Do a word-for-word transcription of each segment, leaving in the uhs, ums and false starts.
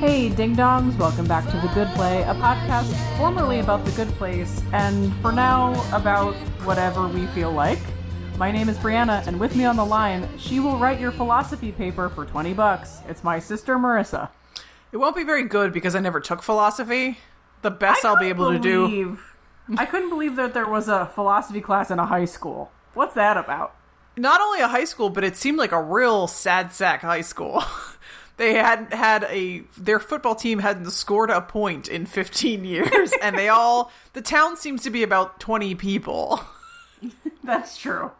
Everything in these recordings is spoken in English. Hey ding-dongs, welcome back to The Good Play, a podcast formerly about The Good Place, and for now, about whatever we feel like. My name is Brianna, and with me on the line, she will write your philosophy paper for twenty bucks. It's my sister, Marissa. It won't be very good because I never took philosophy. The best I'll be able to do. I couldn't believe that there was a philosophy class in a high school. What's that about? Not only a high school, but it seemed like a real sad sack high school. They hadn't had a, their football team hadn't scored a point in fifteen years, and they all, the town seems to be about twenty people. That's true.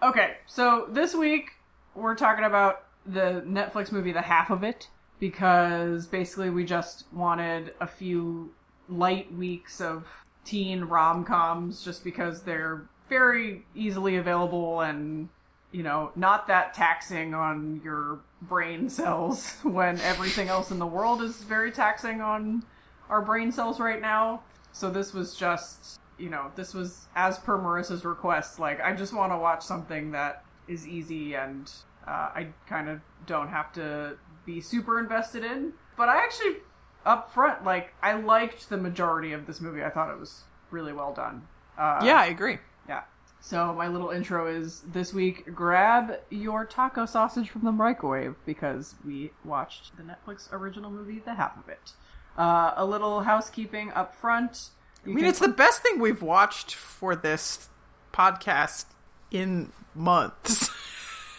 Okay, so this week, we're talking about the Netflix movie, The Half of It, because basically we just wanted a few light weeks of teen rom-coms, just because they're very easily available and, you know, not that taxing on your brain cells when everything else in the world is very taxing on our brain cells right now. So this was just, you know, this was as per Marissa's request. Like, I just want to watch something that is easy and uh, I kind of don't have to be super invested in. But I actually, up front, like, I liked the majority of this movie. I thought it was really well done. Uh, yeah, I agree. Yeah. So my little intro is, this week, grab your taco sausage from the microwave, because we watched the Netflix original movie, The Half of It. Uh, a little housekeeping up front. You I mean, can... it's the best thing we've watched for this podcast in months.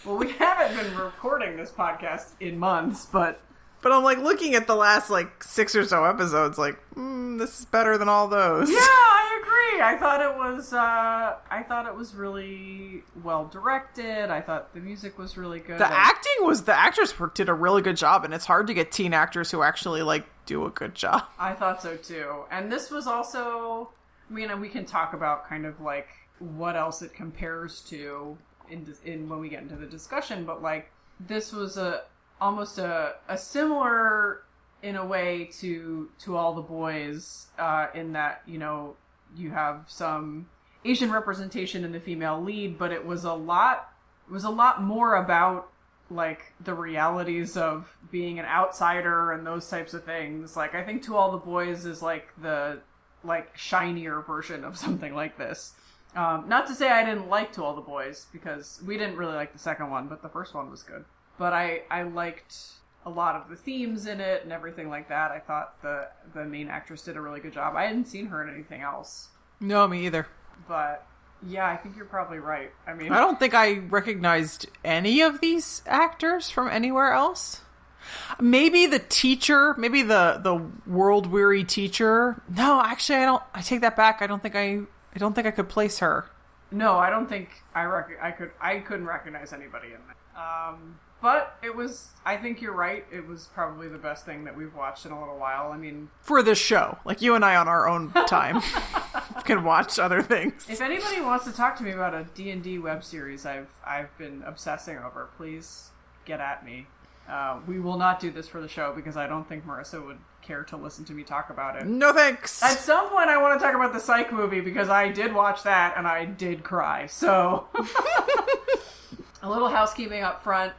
Well, we haven't been recording this podcast in months, but... But I'm, like, looking at the last, like, six or so episodes, like, mm, this is better than all those. Yeah, I agree! I thought it was, uh, I thought it was really well-directed. I thought the music was really good. The I... acting was, the actors did a really good job, and it's hard to get teen actors who actually, like, do a good job. I thought so, too. And this was also, I mean, we can talk about kind of, like, what else it compares to in, in when we get into the discussion, but, like, this was a... almost a, a similar, in a way, to to All the Boys, uh, in that, you know, you have some Asian representation in the female lead, but it was a lot, it was a lot more about, like, the realities of being an outsider and those types of things. Like, I think To All the Boys is, like, the, like, shinier version of something like this. Um, not to say I didn't like To All the Boys, because we didn't really like the second one, but the first one was good. But I, I liked a lot of the themes in it and everything like that. I thought the, the main actress did a really good job. I hadn't seen her in anything else. No, me either. But, yeah, I think you're probably right. I mean... I don't think I recognized any of these actors from anywhere else. Maybe the teacher, maybe the, the world-weary teacher. No, actually, I don't... I take that back. I don't think I... I don't think I could place her. No, I don't think I rec- I could... I couldn't recognize anybody in that. Um... But it was, I think you're right, it was probably the best thing that we've watched in a little while. I mean... For this show. Like, you and I on our own time can watch other things. If anybody wants to talk to me about a D and D web series I've I've been obsessing over, please get at me. Uh, we will not do this for the show because I don't think Marissa would care to listen to me talk about it. No thanks! At some point I want to talk about the Psych movie because I did watch that and I did cry, so... A little housekeeping up front.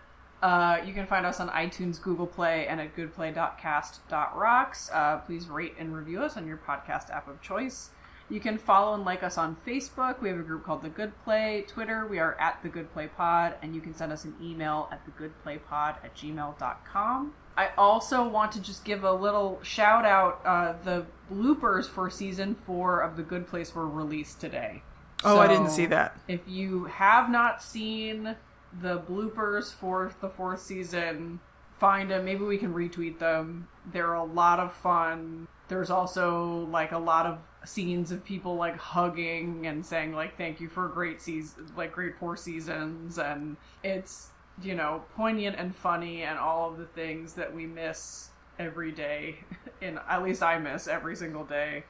Uh, you can find us on iTunes, Google Play, and at good play dot cast dot rocks. Uh, please rate and review us on your podcast app of choice. You can follow and like us on Facebook. We have a group called The Good Play. Twitter, we are at The Good Play Pod, and you can send us an email at the good play pod at gmail dot com. I also want to just give a little shout out. Uh, the bloopers for season four of The Good Place were released today. Oh, so I didn't see that. If you have not seen... the bloopers for the fourth season, find them. Maybe we can retweet them. They're a lot of fun. There's also, like, a lot of scenes of people, like, hugging and saying, like, thank you for great season, like, great four seasons. And it's, you know, poignant and funny and all of the things that we miss every day. And at least I miss every single day.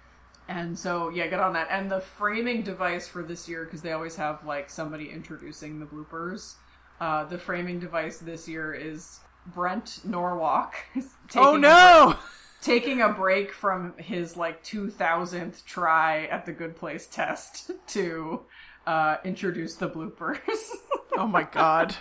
And so, yeah, get on that. And the framing device for this year, because they always have, like, somebody introducing the bloopers. Uh, the framing device this year is Brent Norwalk. taking oh, no! A break, taking a break from his, like, two thousandth try at the Good Place test to uh, introduce the bloopers. Oh, my God.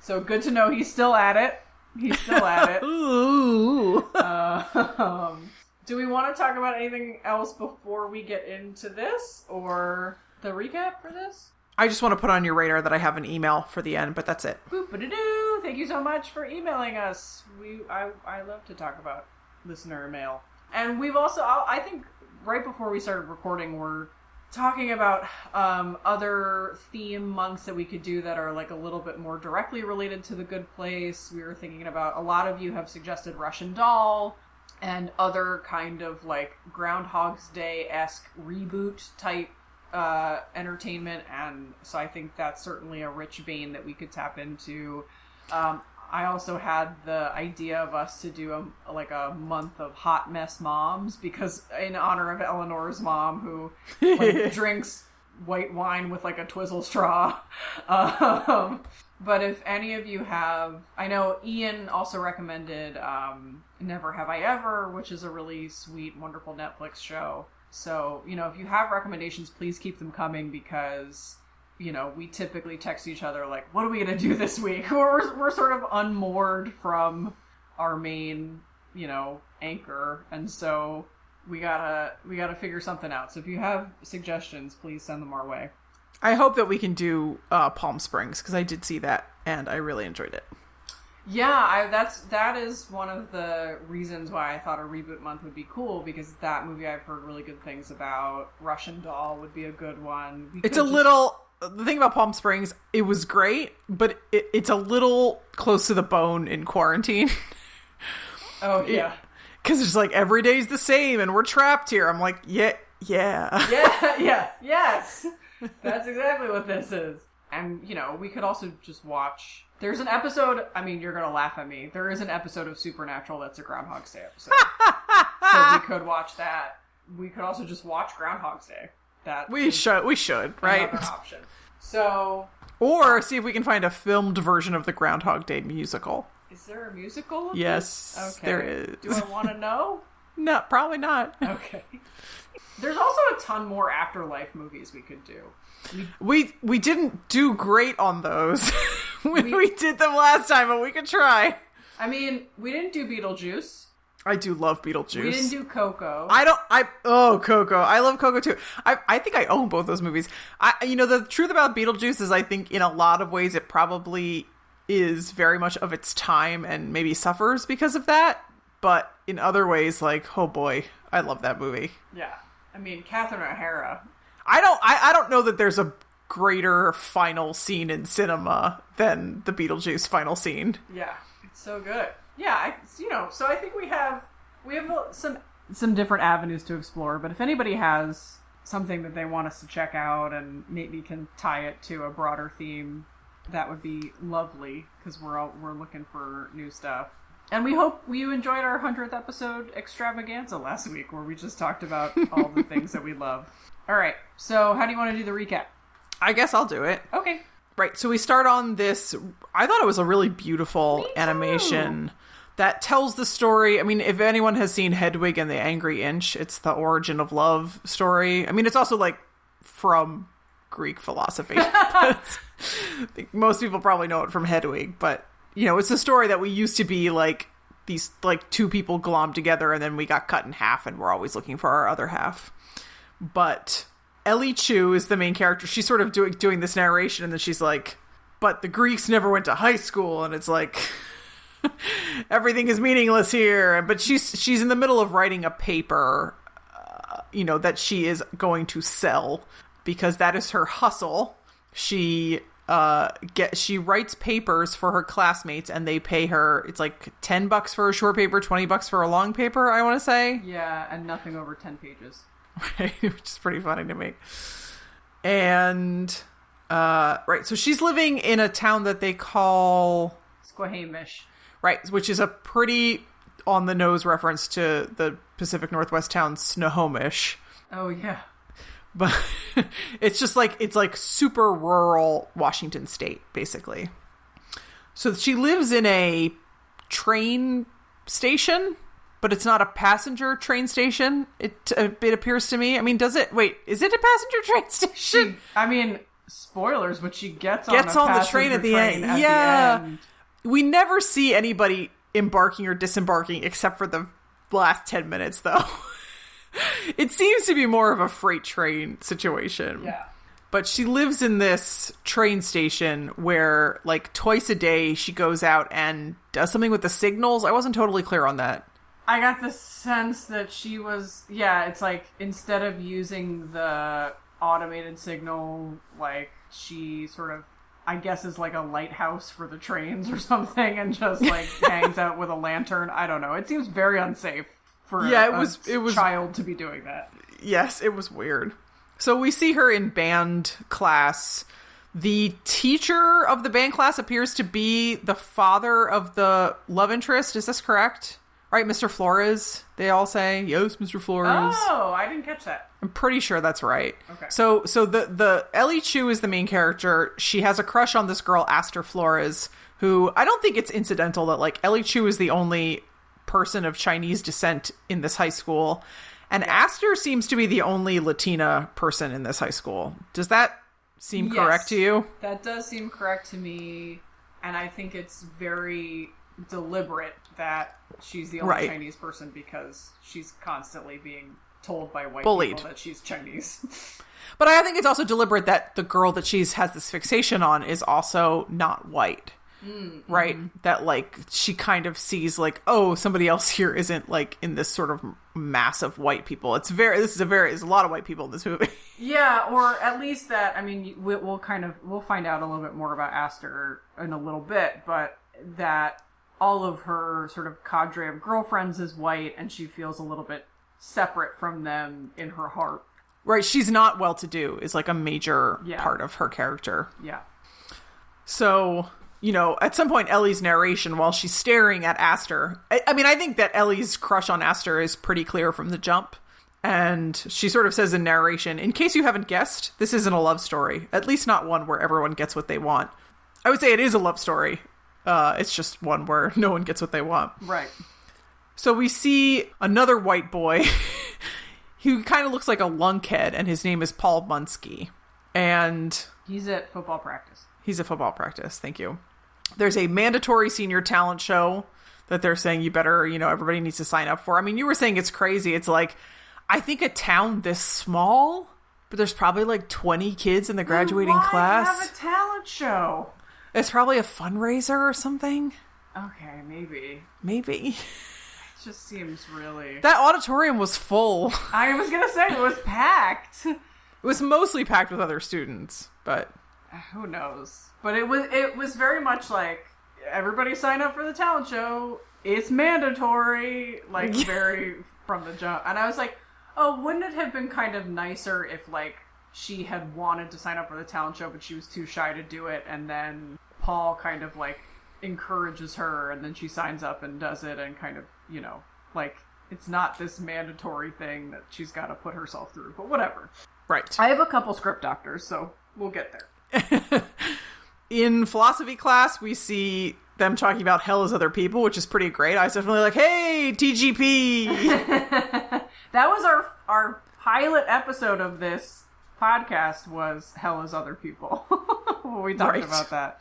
So good to know he's still at it. He's still at it. Ooh. Uh, um, do we want to talk about anything else before we get into this or the recap for this? I just want to put on your radar that I have an email for the end, but that's it. Boop-a-doo. Thank you so much for emailing us. We I, I love to talk about listener mail. And we've also, I think right before we started recording, we're talking about um, other theme months that we could do that are like a little bit more directly related to The Good Place. We were thinking about, a lot of you have suggested Russian Doll and other kind of like Groundhog Day-esque reboot type uh, entertainment. And so I think that's certainly a rich vein that we could tap into. Um, I also had the idea of us to do a, like a month of hot mess moms, because in honor of Eleanor's mom, who like, drinks white wine with like a twizzle straw. Um, but if any of you have, I know Ian also recommended um, Never Have I Ever, which is a really sweet, wonderful Netflix show. So, you know, if you have recommendations, please keep them coming, because you know, we typically text each other like, what are we going to do this week? We're, we're sort of unmoored from our main, you know, anchor. And so we gotta, we gotta figure something out. So if you have suggestions, please send them our way. I hope that we can do uh, Palm Springs, because I did see that and I really enjoyed it. Yeah, I, that's, that is one of the reasons why I thought a reboot month would be cool, because that movie I've heard really good things about. Russian Doll would be a good one. We it's a just... little... The thing about Palm Springs, it was great, but it, it's a little close to the bone in quarantine. Oh, yeah. Because it, it's like, every day's the same, and we're trapped here. I'm like, yeah, yeah. Yeah, yeah, yes. That's exactly what this is. And, you know, we could also just watch... There's an episode... I mean, you're going to laugh at me. There is an episode of Supernatural that's a Groundhog Day episode. So we could watch that. We could also just watch Groundhog Day. That we should, we should, right? Option. So, or see if we can find a filmed version of the Groundhog Day musical. Is there a musical? Yes, this? Okay. There is. Do I want to know? No, probably not. Okay. There's also a ton more afterlife movies we could do. We we, we didn't do great on those when we, we did them last time, but we could try. I mean, we didn't do Beetlejuice. I do love Beetlejuice. We didn't do Coco. I don't, I, oh, Coco. I love Coco too. I I think I own both those movies. I, you know, the truth about Beetlejuice is I think in a lot of ways it probably is very much of its time and maybe suffers because of that. But in other ways, like, oh boy, I love that movie. Yeah. I mean, Catherine O'Hara. I don't, I, I don't know that there's a greater final scene in cinema than the Beetlejuice final scene. Yeah. It's so good. Yeah, I, you know, so I think we have we have some some different avenues to explore, but if anybody has something that they want us to check out and maybe can tie it to a broader theme, that would be lovely, because we're all, we're looking for new stuff. And we hope you enjoyed our one hundredth episode extravaganza last week, where we just talked about all the things that we love. All right, so how do you want to do the recap? I guess I'll do it. Okay. Right, so we start on this, I thought it was a really beautiful animation that tells the story. I mean, if anyone has seen Hedwig and the Angry Inch, it's the origin of love story. I mean, it's also like from Greek philosophy. I think most people probably know it from Hedwig, but you know, it's a story that we used to be like these like two people glommed together and then we got cut in half and we're always looking for our other half. But Ellie Chu is the main character. She's sort of doing doing this narration, and then she's like, but the Greeks never went to high school, and it's like, everything is meaningless here. But she's she's in the middle of writing a paper, uh, you know, that she is going to sell, because that is her hustle. She uh get she writes papers for her classmates, and they pay her, it's like ten bucks for a short paper, twenty bucks for a long paper, I want to say. Yeah, and nothing over ten pages. Right, which is pretty funny to me. And, uh, right, so she's living in a town that they call... Squamish. Right, which is a pretty on-the-nose reference to the Pacific Northwest town Snohomish. Oh, yeah. But it's just like, it's like super rural Washington state, basically. So she lives in a train station, but it's not a passenger train station, it it appears to me. I mean, does it... Wait, is it a passenger train station? She, I mean, spoilers, but she gets, gets on, a on the train at the train end. At yeah. The end. We never see anybody embarking or disembarking, except for the last ten minutes, though. It seems to be more of a freight train situation. Yeah. But she lives in this train station where, like, twice a day she goes out and does something with the signals. I wasn't totally clear on that. I got the sense that she was, yeah, it's like, instead of using the automated signal, like, she sort of, I guess, is like a lighthouse for the trains or something, and just, like, hangs out with a lantern. I don't know. It seems very unsafe for yeah, a, it was, a it was, child to be doing that. Yes, it was weird. So we see her in band class. The teacher of the band class appears to be the father of the love interest. Is this correct? Right, Mister Flores, they all say. Yes, Mister Flores. Oh, I didn't catch that. I'm pretty sure that's right. Okay. So so the, the Ellie Chu is the main character. She has a crush on this girl, Aster Flores, who I don't think it's incidental that, like, Ellie Chu is the only person of Chinese descent in this high school. And yeah. Aster seems to be the only Latina person in this high school. Does that seem yes, correct to you? That does seem correct to me. And I think it's very deliberate that she's the only right. Chinese person, because she's constantly being told by white Bullied. people that she's Chinese. But I think it's also deliberate that the girl that she's has this fixation on is also not white. Mm-hmm. Right? That, like, she kind of sees, like, oh, somebody else here isn't, like, in this sort of mass of white people. It's very, this is a very, there's a lot of white people in this movie. Yeah, or at least that, I mean, we'll kind of, we'll find out a little bit more about Aster in a little bit, but that all of her sort of cadre of girlfriends is white, and she feels a little bit separate from them in her heart. Right, she's not well-to-do is, like, a major yeah. part of her character. Yeah. So, you know, at some point, Ellie's narration, while she's staring at Aster, I, I mean, I think that Ellie's crush on Aster is pretty clear from the jump. And she sort of says in narration, in case you haven't guessed, this isn't a love story. At least not one where everyone gets what they want. I would say it is a love story. Uh, it's just one where no one gets what they want. Right. So we see another white boy who kind of looks like a lunkhead, and his name is Paul Munsky. And he's at football practice. He's at football practice. Thank you. There's a mandatory senior talent show that they're saying you better, you know, everybody needs to sign up for. I mean, you were saying it's crazy. It's like, I think a town this small, but there's probably like twenty kids in the graduating Why class. Have a talent show. It's probably a fundraiser or something. Okay, maybe. Maybe. It just seems really... That auditorium was full. I was going to say, it was packed. It was mostly packed with other students, but... Who knows? But it was it was very much like, everybody sign up for the talent show. It's mandatory. Like, very from the jump. And I was like, oh, wouldn't it have been kind of nicer if, like, she had wanted to sign up for the talent show, but she was too shy to do it, and then Paul kind of, like, encourages her, and then she signs up and does it, and kind of, you know, like, it's not this mandatory thing that she's got to put herself through, but whatever. Right. I have a couple script doctors, so we'll get there. In philosophy class, we see them talking about hell as other people, which is pretty great. I was definitely like, hey, T G P! That was our our pilot episode of this podcast, was hell as other people. We talked right. about that.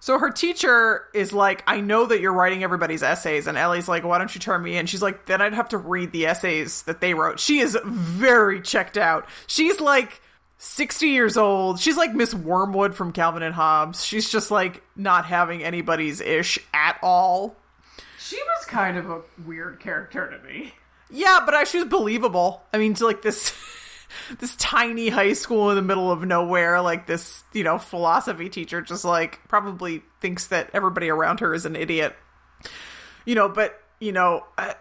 So her teacher is like, I know that you're writing everybody's essays, and Ellie's like, why don't you turn me in? She's like, then I'd have to read the essays that they wrote. She is very checked out. She's like sixty years old. She's like Miss Wormwood from Calvin and Hobbes. She's just like not having anybody's ish at all. She was kind of a weird character to me. Yeah, but I, she was believable. I mean, like this... This tiny high school in the middle of nowhere, like this, you know, philosophy teacher just like probably thinks that everybody around her is an idiot. You know, but, you know, uh,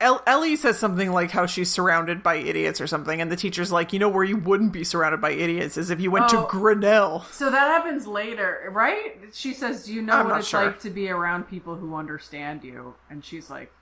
Ellie says something like how she's surrounded by idiots or something. And the teacher's like, you know, where you wouldn't be surrounded by idiots is if you went oh, to Grinnell. So that happens later, right? She says, do you know I'm what it's sure. like to be around people who understand you? And she's like,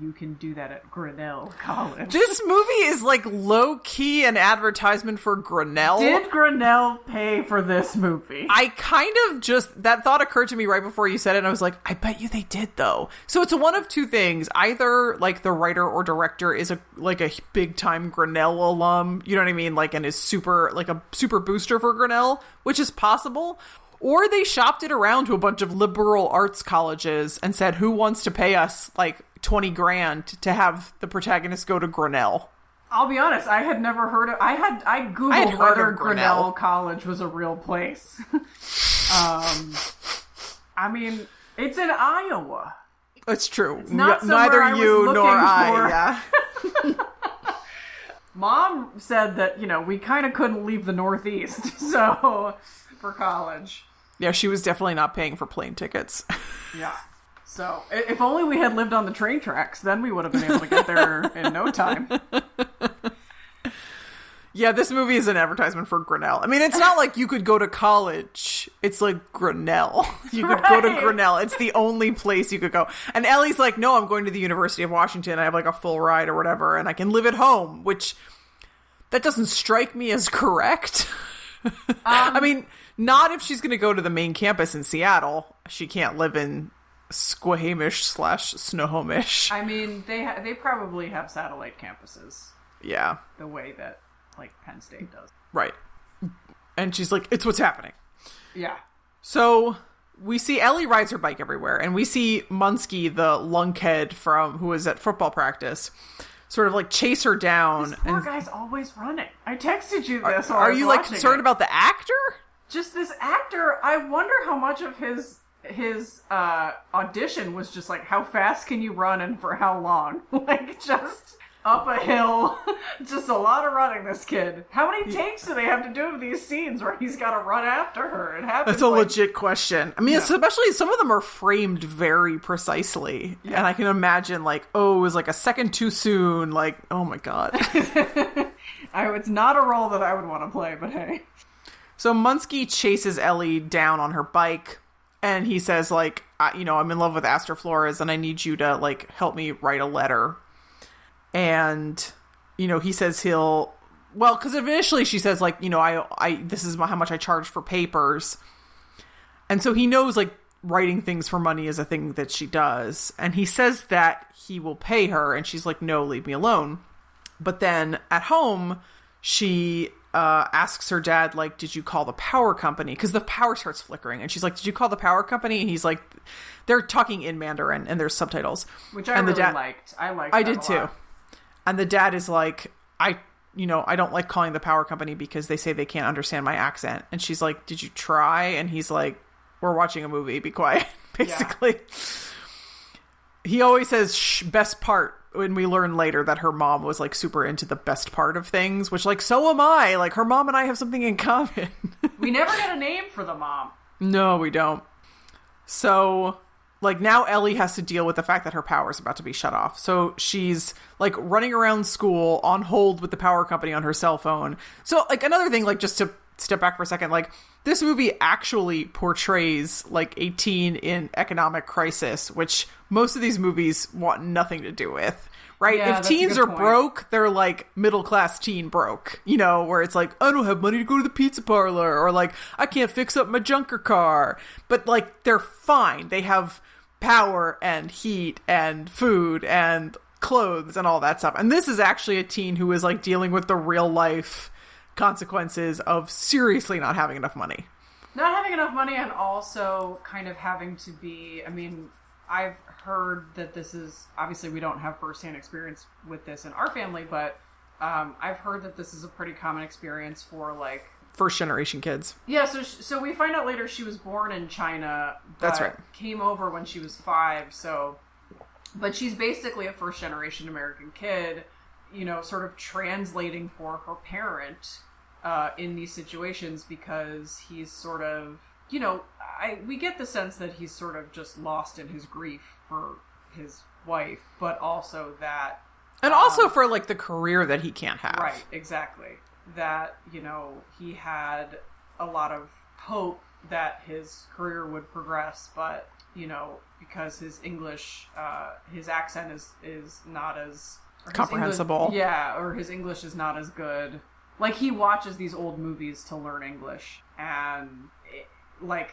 you can do that at Grinnell College. This movie is like low-key an advertisement for Grinnell. Did Grinnell pay for this movie? I kind of just... That thought occurred to me right before you said it, and I was like, I bet you they did, though. So it's one of two things. Either, like, the writer or director is a like a big-time Grinnell alum, you know what I mean? Like, and is super... Like, a super booster for Grinnell, which is possible. Or they shopped it around to a bunch of liberal arts colleges and said, who wants to pay us like twenty grand to have the protagonist go to Grinnell? I'll be honest, I had never heard of, I had, I Googled I had whether Grinnell. Grinnell College was a real place. um, I mean, it's in Iowa. It's true. It's not N- neither I you nor I. Yeah. Mom said that, you know, we kind of couldn't leave the Northeast, so for college. Yeah, she was definitely not paying for plane tickets. Yeah. So if only we had lived on the train tracks, then we would have been able to get there in no time. Yeah, this movie is an advertisement for Grinnell. I mean, it's not like you could go to college. It's like Grinnell. You could right. go to Grinnell. It's the only place you could go. And Ellie's like, no, I'm going to the University of Washington. I have like a full ride or whatever, and I can live at home, which that doesn't strike me as correct. Um, I mean, not if she's going to go to the main campus in Seattle. She can't live in Squamish slash Snohomish. I mean, they ha- they probably have satellite campuses. Yeah. The way that, like, Penn State does. Right. And she's like, it's what's happening. Yeah. So we see Ellie rides her bike everywhere, and we see Munsky, the lunkhead from, who was at football practice, sort of like chase her down. This poor and, guy's always running. I texted you this. Are, are you like concerned it. about the actor? Just this actor. I wonder how much of his his uh, audition was just like, how fast can you run and for how long? Like, just up a hill. Just a lot of running, this kid. How many takes do they have to do of these scenes where he's got to run after her? It happens. That's a like, legit question. I mean, yeah. especially some of them are framed very precisely. Yeah. And I can imagine, like, oh, it was like a second too soon. Like, oh my God. I, it's not a role that I would want to play, but hey. So Munsky chases Ellie down on her bike. And he says, like, I, you know, I'm in love with Aster Flores and I need you to, like, help me write a letter. And, you know, he says he'll, well, because initially she says, like, you know, I, I, this is how much I charge for papers. And so he knows, like, writing things for money is a thing that she does. And he says that he will pay her. And she's like, no, leave me alone. But then at home, she uh, asks her dad, like, did you call the power company? Because the power starts flickering. And she's like, did you call the power company? And he's like, they're talking in Mandarin and there's subtitles. Which I and really the dad, liked. I liked I did too. And the dad is like, I, you know, I don't like calling the power company because they say they can't understand my accent. And she's like, did you try? And he's like, we're watching a movie. Be quiet, basically. Yeah. He always says, shh, best part. When we learn later that her mom was like super into the best part of things, which like, so am I. Like her mom and I have something in common. We never get a name for the mom. No, we don't. So like now Ellie has to deal with the fact that her power is about to be shut off. So she's like running around school on hold with the power company on her cell phone. So like another thing, like just to step back for a second, like this movie actually portrays like eighteen in economic crisis, which most of these movies want nothing to do with, right? Yeah, if teens are point. broke, they're like middle class teen broke, you know, where it's like, I don't have money to go to the pizza parlor or like, I can't fix up my junker car. But like, they're fine. They have power and heat and food and clothes and all that stuff. And this is actually a teen who is like dealing with the real life consequences of seriously not having enough money. Not having enough money and also kind of having to be, I mean, I've heard that this is, obviously we don't have firsthand experience with this in our family, but um, I've heard that this is a pretty common experience for like first generation kids. Yeah, so so we find out later she was born in China. But that's right. Came over when she was five, so, but she's basically a first generation American kid, you know, sort of translating for her parent. Uh, in these situations because he's sort of, you know, I we get the sense that he's sort of just lost in his grief for his wife, but also that... And um, also for, like, the career that he can't have. Right, exactly. That, you know, he had a lot of hope that his career would progress, but, you know, because his English, uh, his accent is, is not as... Comprehensible. English, yeah, or his English is not as good... Like, he watches these old movies to learn English, and, it, like,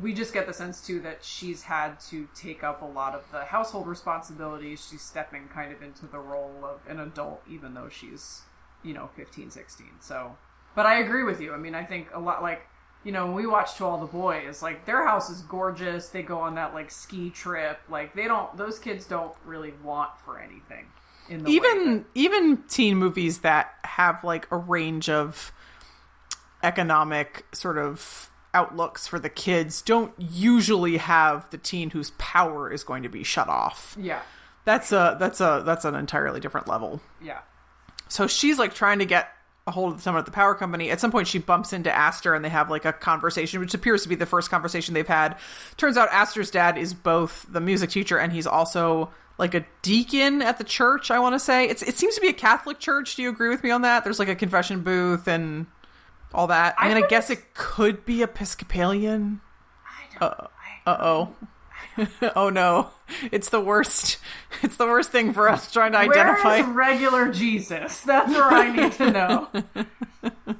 we just get the sense, too, that she's had to take up a lot of the household responsibilities. She's stepping kind of into the role of an adult, even though she's, you know, fifteen, sixteen. So, but I agree with you. I mean, I think a lot, like, you know, when we watch To All the Boys, like, their house is gorgeous. They go on that, like, ski trip. Like, they don't, those kids don't really want for anything. In the even, that... even teen movies that have, like, a range of economic sort of outlooks for the kids don't usually have the teen whose power is going to be shut off. Yeah. That's a, that's a, that's an entirely different level. Yeah. So she's like trying to get a hold of someone at the power company. At some point she bumps into Aster and they have like a conversation, which appears to be the first conversation they've had. Turns out Aster's dad is both the music teacher and he's also like a deacon at the church. I want to say it's, it seems to be a Catholic church. Do you agree with me on that? There's like a confession booth and all that. I mean, I, I guess it's... it could be Episcopalian. I don't know. Uh-oh. Oh no. It's the worst. It's the worst thing for us trying to identify. Where is regular Jesus? That's where I need to know.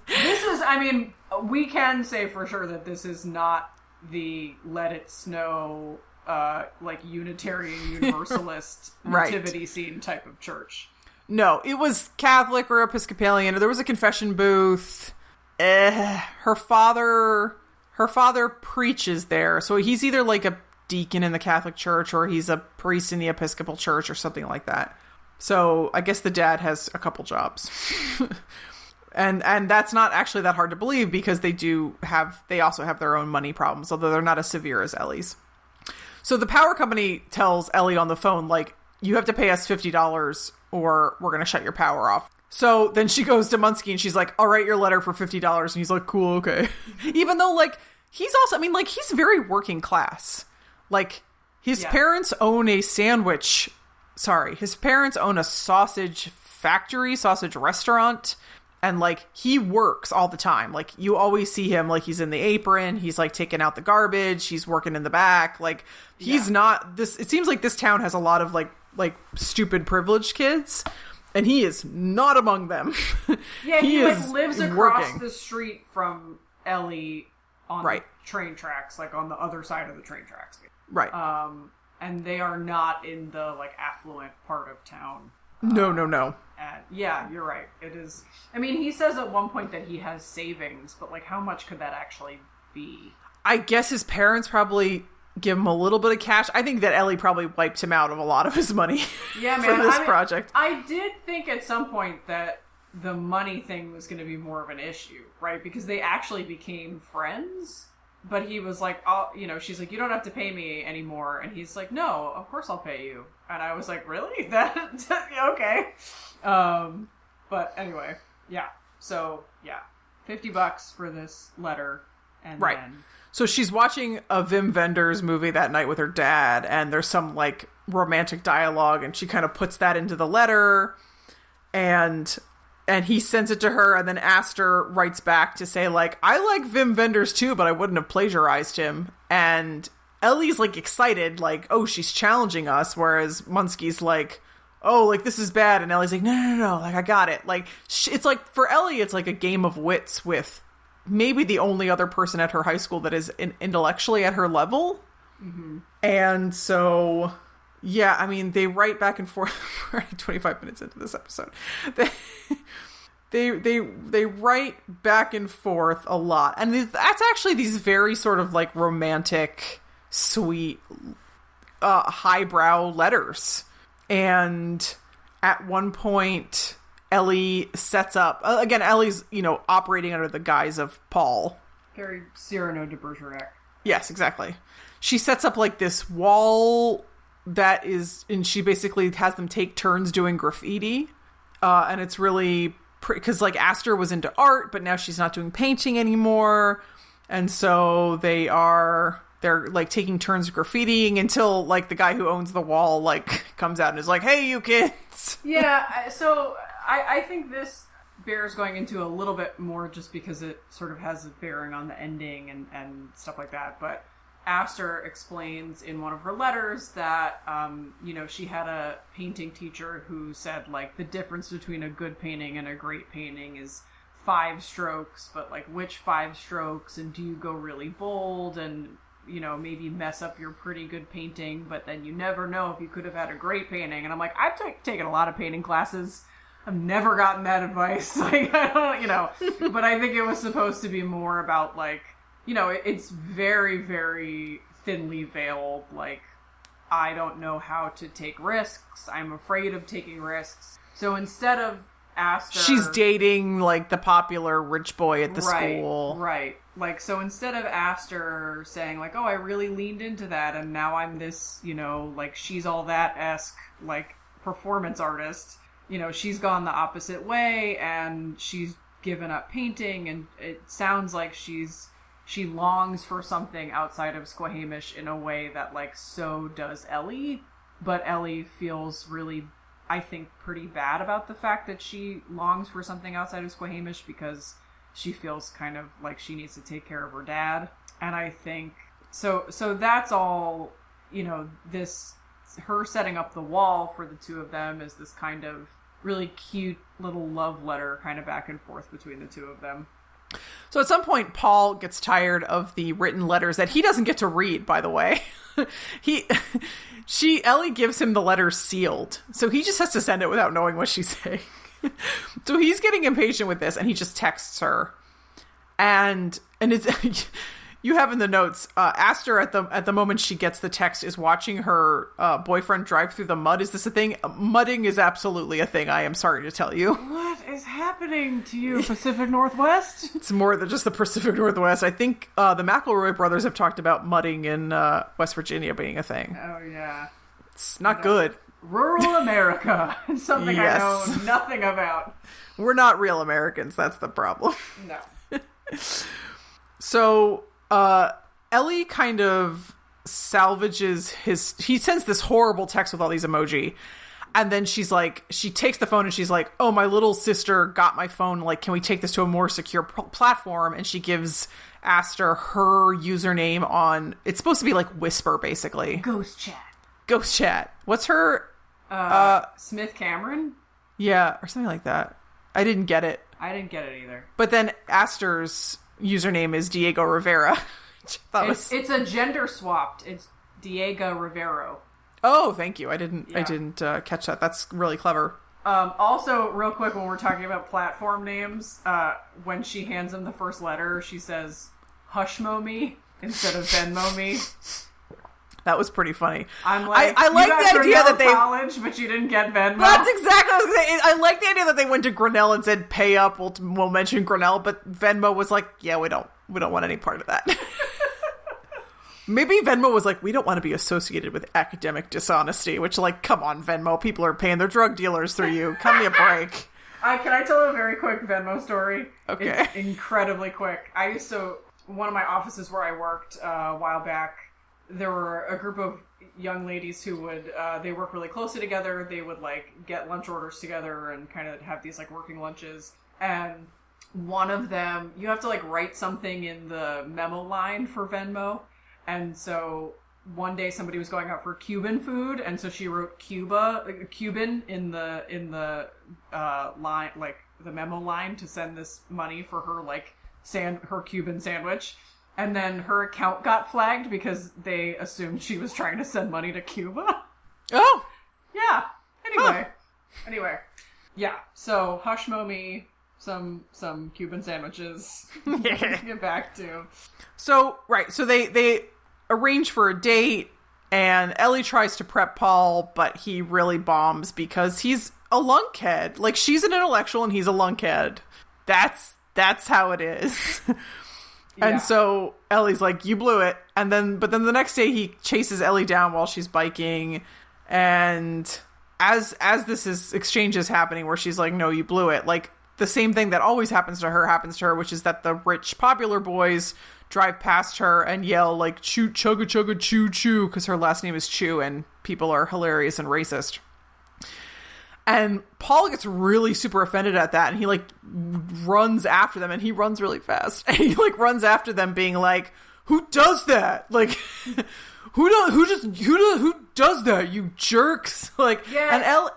This is, I mean, we can say for sure that this is not the Let It Snow, uh, like Unitarian Universalist right. nativity scene type of church. No, it was Catholic or Episcopalian. There was a confession booth. Uh, her father, her father preaches there, so he's either like a deacon in the Catholic Church or he's a priest in the Episcopal Church or something like that. So I guess the dad has a couple jobs, and and that's not actually that hard to believe because they do have they also have their own money problems, although they're not as severe as Ellie's. So the power company tells Ellie on the phone, like, you have to pay us fifty dollars or we're going to shut your power off. So then she goes to Munsky and she's like, I'll write your letter for fifty dollars. And he's like, cool, okay. Even though, like, he's also, I mean, like, he's very working class. Like, his yeah. parents own a sandwich, sorry, his parents own a sausage factory, sausage restaurant. And, like, he works all the time. Like, you always see him, like, he's in the apron. He's, like, taking out the garbage. He's working in the back. Like, he's yeah. not this. It seems like this town has a lot of, like, like stupid privileged kids. And he is not among them. Yeah, he, he is like lives across working. the street from Ellie on right. the train tracks, like on the other side of the train tracks. Right. Um, and they are not in the like affluent part of town. No, uh, no, no. And yeah, you're right. It is. I mean, he says at one point that he has savings, but like, how much could that actually be? I guess his parents probably give him a little bit of cash. I think that Ellie probably wiped him out of a lot of his money yeah, man. for this I mean, project. I did think at some point that the money thing was going to be more of an issue, right? Because they actually became friends, but he was like, oh, you know, she's like, you don't have to pay me anymore. And he's like, no, of course I'll pay you. And I was like, really? That okay. Um, but anyway, yeah. So yeah, fifty bucks for this letter. And right. then... So she's watching a Wim Wenders movie that night with her dad, and there's some, like, romantic dialogue, and she kind of puts that into the letter, and and he sends it to her, and then Aster writes back to say, like, I like Wim Wenders too, but I wouldn't have plagiarized him. And Ellie's, like, excited, like, oh, she's challenging us, whereas Munsky's like, oh, like, this is bad, and Ellie's like, no, no, no, no, like, I got it. Like, it's like, for Ellie, it's like a game of wits with maybe the only other person at her high school that is in- intellectually at her level. Mm-hmm. And so, yeah, I mean, they write back and forth. We're already twenty-five minutes into this episode. They, they, they, they write back and forth a lot. And that's actually these very sort of like romantic, sweet, uh, highbrow letters. And at one point, Ellie sets up, again, Ellie's, you know, operating under the guise of Paul. Very Cyrano de Bergerac. Yes, exactly. She sets up like this wall that is, and she basically has them take turns doing graffiti. Uh, and it's really, because like Aster was into art, but now she's not doing painting anymore. And so they are, they're like taking turns graffitiing until like the guy who owns the wall, like comes out and is like, hey, you kids. Yeah. So I, I think this bears going into a little bit more just because it sort of has a bearing on the ending and, and stuff like that. But Aster explains in one of her letters that, um, you know, she had a painting teacher who said, like, the difference between a good painting and a great painting is five strokes, but, like, which five strokes? And do you go really bold and, you know, maybe mess up your pretty good painting, but then you never know if you could have had a great painting. And I'm like, I've t- taken a lot of painting classes. I've never gotten that advice, like, I don't, you know, but I think it was supposed to be more about, like, you know, it, it's very, very thinly veiled, like, I don't know how to take risks. I'm afraid of taking risks. So instead of Aster... She's dating, like, the popular rich boy at the right, school. Right. Like, so instead of Aster saying, like, oh, I really leaned into that, and now I'm this, you know, like, she's all that-esque, like, performance artist, you know, she's gone the opposite way, and she's given up painting, and it sounds like she's... She longs for something outside of Squamish in a way that, like, so does Ellie. But Ellie feels really, I think, pretty bad about the fact that she longs for something outside of Squamish because she feels kind of like she needs to take care of her dad. And I think... So, so that's all, you know, this... Her setting up the wall for the two of them is this kind of really cute little love letter kind of back and forth between the two of them. So at some point, Paul gets tired of the written letters that he doesn't get to read, by the way. he, she, Ellie gives him the letter sealed. So he just has to send it without knowing what she's saying. So he's getting impatient with this, and he just texts her. And, and it's, you have in the notes, uh, Aster at the, at the moment she gets the text is watching her uh, boyfriend drive through the mud. Is this a thing? Mudding is absolutely a thing. I am sorry to tell you. What? Is happening to you, Pacific Northwest? It's more than just the Pacific Northwest. I think uh, the McElroy brothers have talked about mudding in uh, West Virginia being a thing. Oh, yeah. It's not good. Rural America. It's something yes. I know nothing about. We're not real Americans. That's the problem. No. So, uh, Ellie kind of salvages his... He sends this horrible text with all these emoji. And then she's like, she takes the phone and she's like, oh, my little sister got my phone. Like, can we take this to a more secure p- platform? And she gives Aster her username on, it's supposed to be like Whisper, basically. Ghost chat. Ghost chat. What's her? Uh, uh, Smith Cameron? Yeah, or something like that. I didn't get it. I didn't get it either. But then Aster's username is Diego Rivera. That was... It's a gender swapped. It's Diego Rivero. Oh, thank you. I didn't yeah. I didn't uh, catch that. That's really clever. Um, also, real quick, when we're talking about platform names, uh, when she hands him the first letter, she says, hush-mo me instead of Venmo me. That was pretty funny. I'm like, I, I like the idea that they... college, but you didn't get Venmo. That's exactly what I was going to say. I like the idea that they went to Grinnell and said, pay up, we'll, we'll mention Grinnell, but Venmo was like, yeah, we don't, we don't want any part of that. Maybe Venmo was like, we don't want to be associated with academic dishonesty, which, like, come on, Venmo. People are paying their drug dealers through you. Come me a break. Uh, can I tell a very quick Venmo story? Okay. It's incredibly quick. I used to, one of my offices where I worked uh, a while back, there were a group of young ladies who would, uh, they work really closely together. They would, like, get lunch orders together and kind of have these, like, working lunches. And one of them, you have to, like, write something in the memo line for Venmo. And so one day somebody was going out for Cuban food, and so she wrote Cuba, like, Cuban in the in the uh, line, like the memo line, to send this money for her like sand her Cuban sandwich. And then her account got flagged because they assumed she was trying to send money to Cuba. Oh, yeah. Anyway, huh. anyway, yeah. So hush, momi, some some Cuban sandwiches. Get back to. So right, so they they. arrange for a date, and Ellie tries to prep Paul, but he really bombs because he's a lunkhead. Like, she's an intellectual and he's a lunkhead. That's that's how it is. Yeah. And so Ellie's like, you blew it. And then, but then the next day he chases Ellie down while she's biking. And as, as this is exchange is happening where she's like, no, you blew it. Like, the same thing that always happens to her happens to her, which is that the rich popular boys drive past her and yell, like, choo, chugga, chugga, choo, choo, because her last name is Chu, and people are hilarious and racist. And Paul gets really super offended at that, and he, like, runs after them, and he runs really fast. And he, like, runs after them being like, who does that? Like, who do, who just, who do, who does that, you jerks? Like, yeah. And El...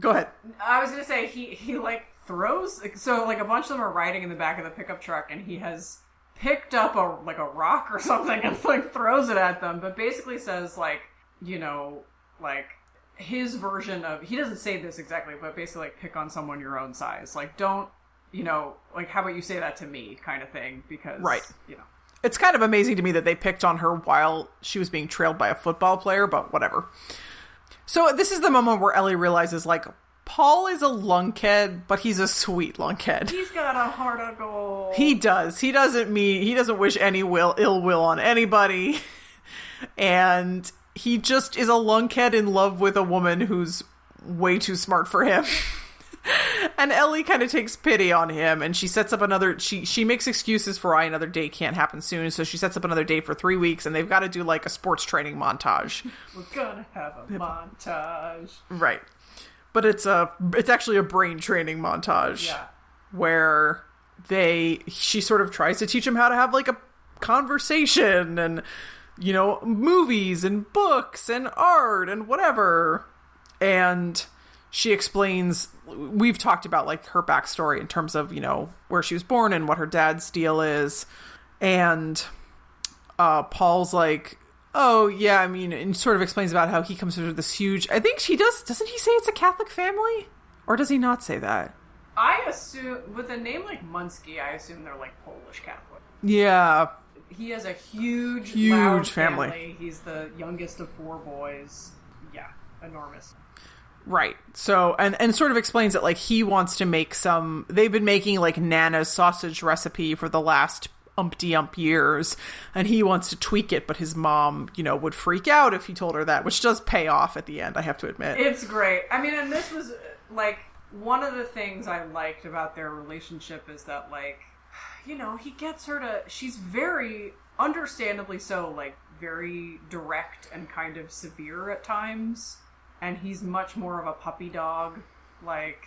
Go ahead. I was gonna say, he, he, like, throws... So, like, a bunch of them are riding in the back of the pickup truck, and he has... picked up a like a rock or something and like throws it at them, but basically says, like, you know, like his version of, he doesn't say this exactly, but basically like, pick on someone your own size, like, don't, you know, like, how about you say that to me, kind of thing, because right, you know, It's kind of amazing to me that they picked on her while she was being trailed by a football player, but whatever. So this is the moment where Ellie realizes, like, Paul is a lunkhead, but he's a sweet lunkhead. He's got a heart of gold. He does. He doesn't mean, he doesn't wish any will, ill will on anybody. And he just is a lunkhead in love with a woman who's way too smart for him. And Ellie kind of takes pity on him, and she sets up another, she she makes excuses for why another day can't happen soon, so she sets up another day for three weeks, and they've got to do, like, a sports training montage. We're gonna have a montage. Right. But it's a, it's actually a brain training montage. Yeah. Where they, she sort of tries to teach him how to have, like, a conversation, and, you know, movies, and books, and art, and whatever. And she explains, we've talked about, like, her backstory in terms of, you know, where she was born and what her dad's deal is. And uh, Paul's like, oh, yeah, I mean, and sort of explains about how he comes from this huge, I think she does, doesn't he say it's a Catholic family? Or does he not say that? I assume, with a name like Munsky, I assume they're, like, Polish Catholic. Yeah. He has a huge, huge loud family. family. He's the youngest of four boys. Yeah, enormous. Right. So, and, and sort of explains that, like, he wants to make some, they've been making, like, Nana's sausage recipe for the last umpty-ump years, and he wants to tweak it, but his mom, you know, would freak out if he told her that, which does pay off at the end, I have to admit. It's great. I mean, and this was, like, one of the things I liked about their relationship is that, like, you know, he gets her to, she's very, understandably so, like, very direct and kind of severe at times. And he's much more of a puppy dog, like,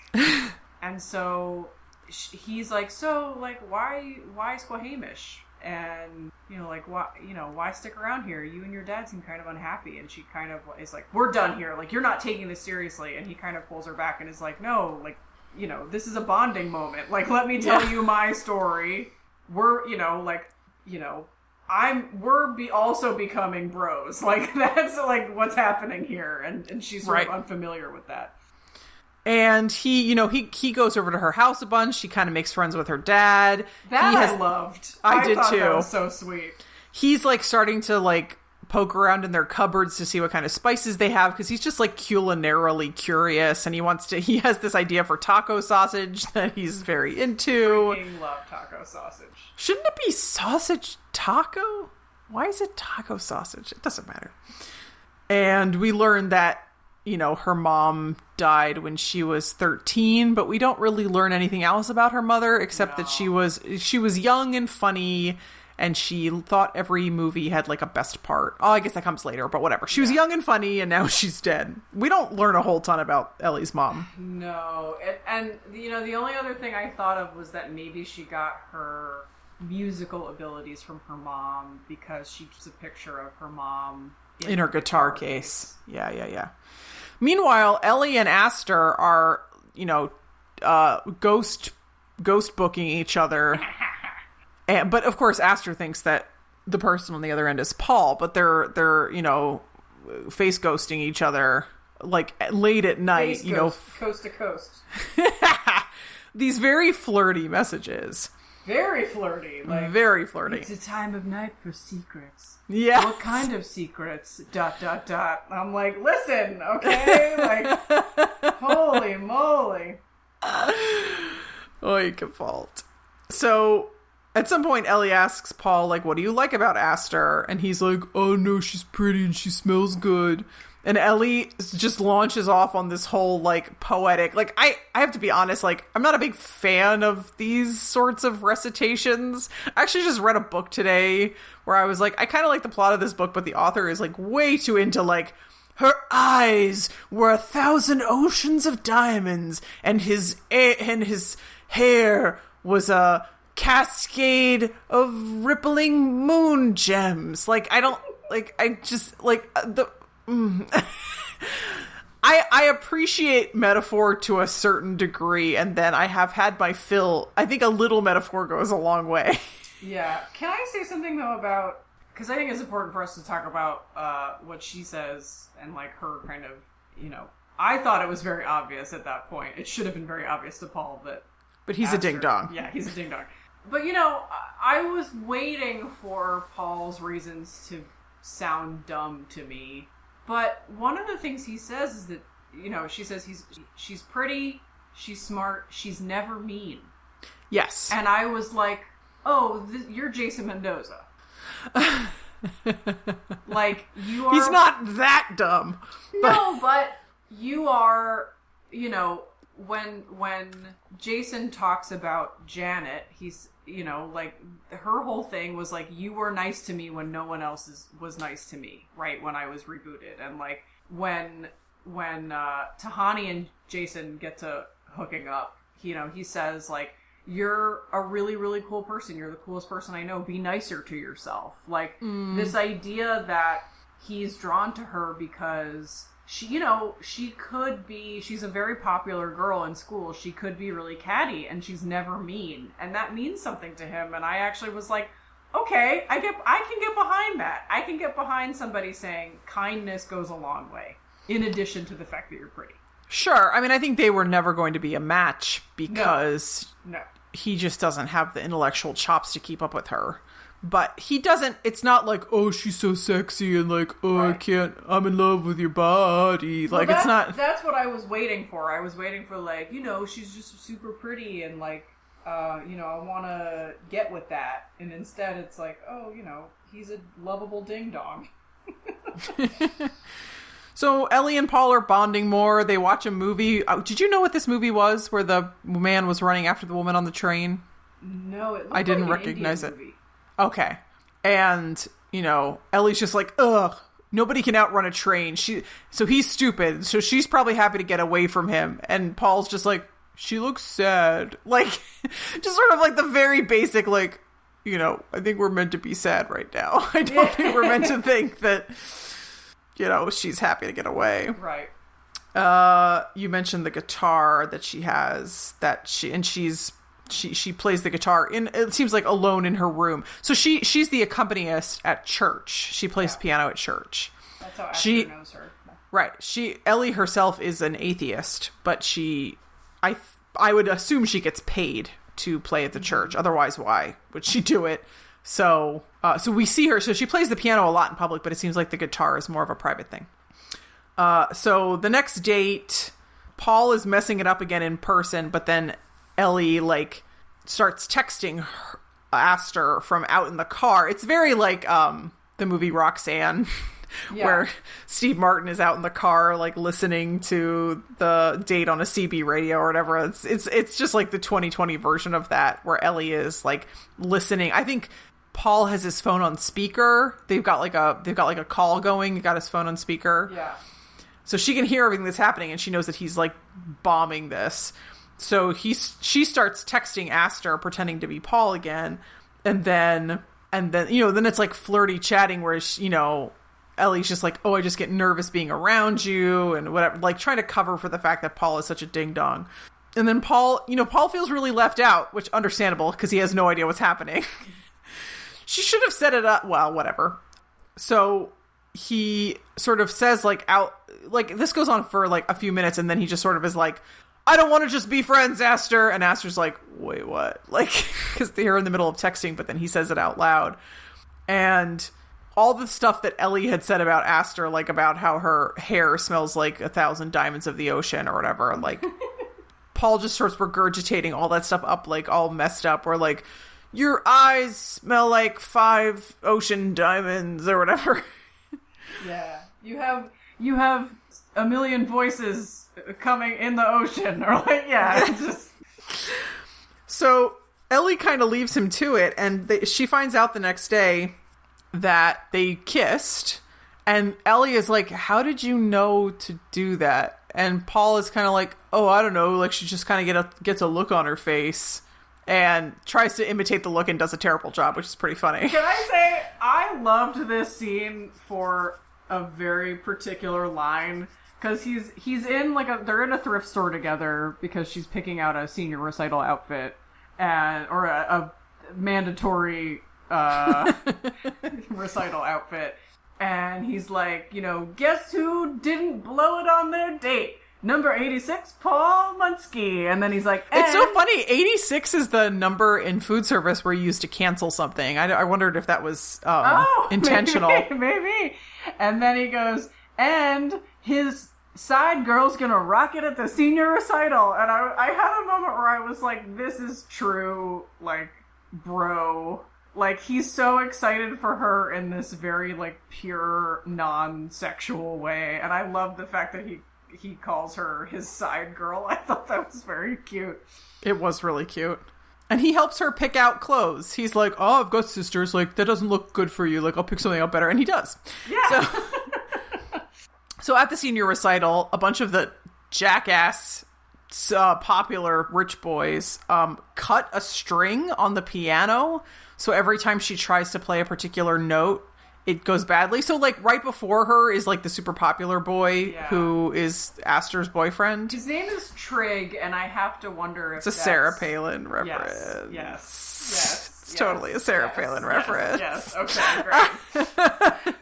and so sh- he's like, so, like, why, why Squamish? And, you know, like, why, you know, why stick around here? You and your dad seem kind of unhappy. And she kind of is like, we're done here. Like, you're not taking this seriously. And he kind of pulls her back and is like, no, like, you know, this is a bonding moment. Like, let me tell yeah. you my story. We're, you know, like, you know, I'm, we're be also becoming bros. Like, that's, like, what's happening here. And, and she's sort right. of unfamiliar with that. And he, you know, he, he goes over to her house a bunch. She kind of makes friends with her dad. That he has, I loved. I, I did too. That was so sweet. He's, like, starting to, like, poke around in their cupboards to see what kind of spices they have, because he's just, like, culinarily curious, and he wants to, he has this idea for taco sausage that he's very into. I love taco sausage. Shouldn't it be sausage taco? Why is it taco sausage? It doesn't matter. And we learn that, you know, her mom died when she was thirteen, but we don't really learn anything else about her mother, except no. that she was she was young and funny, and she thought every movie had, like, a best part. Oh, I guess that comes later, but whatever. She yeah. was young and funny, and now she's dead. We don't learn a whole ton about Ellie's mom. No. And, and, you know, the only other thing I thought of was that maybe she got her musical abilities from her mom, because she keeps a picture of her mom in, in her guitar, guitar case. case. Yeah, yeah, yeah. Meanwhile, Ellie and Aster are, you know, uh, ghost, ghost booking each other. And, but of course, Aster thinks that the person on the other end is Paul, but they're, they're, you know, face ghosting each other, like, late at night, face you ghost, know, coast to coast. These very flirty messages. Very flirty. Like, very flirty. It's a time of night for secrets. Yeah. What kind of secrets? Dot, dot, dot. I'm like, listen, okay? Like, holy moly. Oh, you can fault. So, at some point, Ellie asks Paul, like, what do you like about Aster? And he's like, oh, no, she's pretty and she smells good. And Ellie just launches off on this whole, like, poetic, like, I, I have to be honest, like, I'm not a big fan of these sorts of recitations. I actually just read a book today where I was like, I kind of like the plot of this book, but the author is, like, way too into, like, her eyes were a thousand oceans of diamonds, and his a- and his hair was a cascade of rippling moon gems. Like, I don't, like, I just, like, the, mm. I, I appreciate metaphor to a certain degree, and then I have had my fill. I think a little metaphor goes a long way. Yeah. Can I say something, though, about, because I think it's important for us to talk about uh, what she says, and, like, her kind of, you know, I thought it was very obvious at that point. It should have been very obvious to Paul that, but he's Aster, a ding-dong. Yeah, he's a ding-dong. But, you know, I was waiting for Paul's reasons to sound dumb to me. But one of the things he says is that, you know, she says he's she's pretty, she's smart, she's never mean. Yes. And I was like, oh, this, you're Jason Mendoza. Like, you are... He's not that dumb. But... No, but you are, you know... When when Jason talks about Janet, he's, you know, like, her whole thing was like, you were nice to me when no one else is, was nice to me, right, when I was rebooted. And, like, when when uh, Tahani and Jason get to hooking up, you know, he says, like, you're a really, really cool person. You're the coolest person I know. Be nicer to yourself. Like, mm. this idea that he's drawn to her because... She, you know, she could be, she's a very popular girl in school. She could be really catty, and she's never mean. And that means something to him. And I actually was like, okay, I get, I can get behind that. I can get behind somebody saying kindness goes a long way, in addition to the fact that you're pretty. Sure. I mean, I think they were never going to be a match because no. No. he just doesn't have the intellectual chops to keep up with her. But he doesn't, it's not like, oh, she's so sexy and like, oh, right. I can't, I'm in love with your body. Well, like, it's not. That's what I was waiting for. I was waiting for, like, you know, she's just super pretty and like, uh, you know, I want to get with that. And instead it's like, oh, you know, he's a lovable ding dong. So Ellie and Paul are bonding more. They watch a movie. Oh, did you know what this movie was where the man was running after the woman on the train? No, it looked I didn't like an recognize Indian it. Movie. Okay. And, you know, Ellie's just like, ugh, nobody can outrun a train. She, so he's stupid. So she's probably happy to get away from him. And Paul's just like, she looks sad. Like, just sort of like the very basic, like, you know, I think we're meant to be sad right now. I don't think we're meant to think that, you know, she's happy to get away. Right. Uh, you mentioned the guitar that she has, that she, and she's, She she plays the guitar, in it seems like alone in her room. So she she's the accompanist at church. She plays yeah. piano at church. That's how Aster she, knows her. Right. She Ellie herself is an atheist, but she I I would assume she gets paid to play at the church. Otherwise, why would she do it? So uh, so we see her. So she plays the piano a lot in public, but it seems like the guitar is more of a private thing. Uh, so the next date, Paul is messing it up again in person, but then Ellie, like, starts texting her, Aster from out in the car. It's very like um, the movie Roxanne, yeah. where Steve Martin is out in the car, like, listening to the date on a C B radio or whatever. It's it's it's just like the twenty twenty version of that, where Ellie is, like, listening. I think Paul has his phone on speaker. They've got like a they've got like a call going. He got his phone on speaker. Yeah. So she can hear everything that's happening, and she knows that he's, like, bombing this. So he's, she starts texting Aster, pretending to be Paul again. And then, and then, you know, then it's like flirty chatting where, she, you know, Ellie's just like, oh, I just get nervous being around you and whatever, like, trying to cover for the fact that Paul is such a ding dong. And then Paul, you know, Paul feels really left out, which understandable because he has no idea what's happening. She should have set it up. Well, whatever. So he sort of says, like, out, like, this goes on for like a few minutes. And then he just sort of is like, I don't want to just be friends, Aster. And Aster's like, wait, what? Like, because they're in the middle of texting, but then he says it out loud. And all the stuff that Ellie had said about Aster, like about how her hair smells like a thousand diamonds of the ocean or whatever, like, Paul just starts regurgitating all that stuff up, like, all messed up, or like, your eyes smell like five ocean diamonds or whatever. Yeah. You have, you have a million voices coming in the ocean, or like, yeah. Just... So Ellie kind of leaves him to it, and they, she finds out the next day that they kissed, and Ellie is like, how did you know to do that? And Paul is kind of like, oh, I don't know, like, she just kind of get a, gets a look on her face and tries to imitate the look and does a terrible job, which is pretty funny. Can I say, I loved this scene for a very particular line. Because he's he's in, like, a... They're in a thrift store together because she's picking out a senior recital outfit. and Or a, a mandatory uh, recital outfit. And he's like, you know, guess who didn't blow it on their date? number eighty-six, Paul Munsky. And then he's like, and... It's so funny. eighty-six is the number in food service we're used to cancel something. I, I wondered if that was um, oh, intentional. Maybe, maybe. And then he goes, and his side girl's gonna rock it at the senior recital. And I, I had a moment where I was like, this is true, like, bro. Like, he's so excited for her in this very, like, pure, non-sexual way. And I love the fact that he... he calls her his side girl. I thought that was very cute. It was really cute. And he helps her pick out clothes. He's like, oh, I've got sisters. Like, that doesn't look good for you. Like, I'll pick something out better. And he does. Yeah. So, so at the senior recital, a bunch of the jackass uh, popular rich boys um, cut a string on the piano. So every time she tries to play a particular note, it goes badly. So, like, right before her is, like, the super popular boy yeah. who is Aster's boyfriend. His name is Trig, and I have to wonder if it's a that's... Sarah Palin reference. Yes, yes, yes. It's yes, totally a Sarah yes, Palin yes, reference. Yes, yes. Okay, great.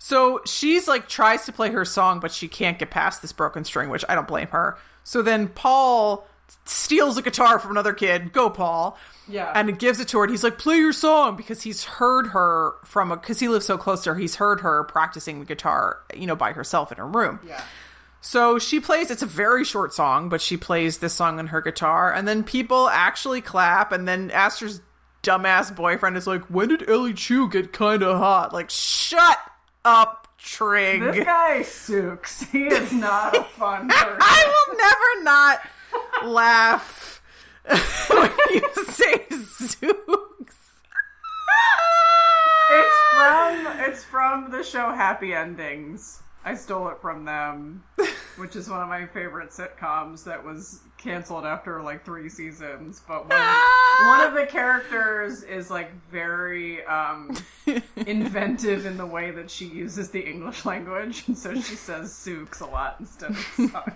So she's, like, tries to play her song, but she can't get past this broken string, which I don't blame her. So then Paul steals a guitar from another kid. Go, Paul. Yeah. And it gives it to her. And he's like, play your song. Because he's heard her from a... Because he lives so close to her. He's heard her practicing the guitar, you know, by herself in her room. Yeah. So she plays... It's a very short song, but she plays this song on her guitar. And then people actually clap. And then Aster's dumbass boyfriend is like, when did Ellie Chu get kind of hot? Like, shut up, Trig. This guy sucks. He is not a fun person. I will never not... laugh when you say zooks. It's from it's from the show Happy Endings. I stole it from them, which is one of my favorite sitcoms that was canceled after like three seasons. But one, one of the characters is like very um, inventive in the way that she uses the English language, and so she says zooks a lot instead of sucks.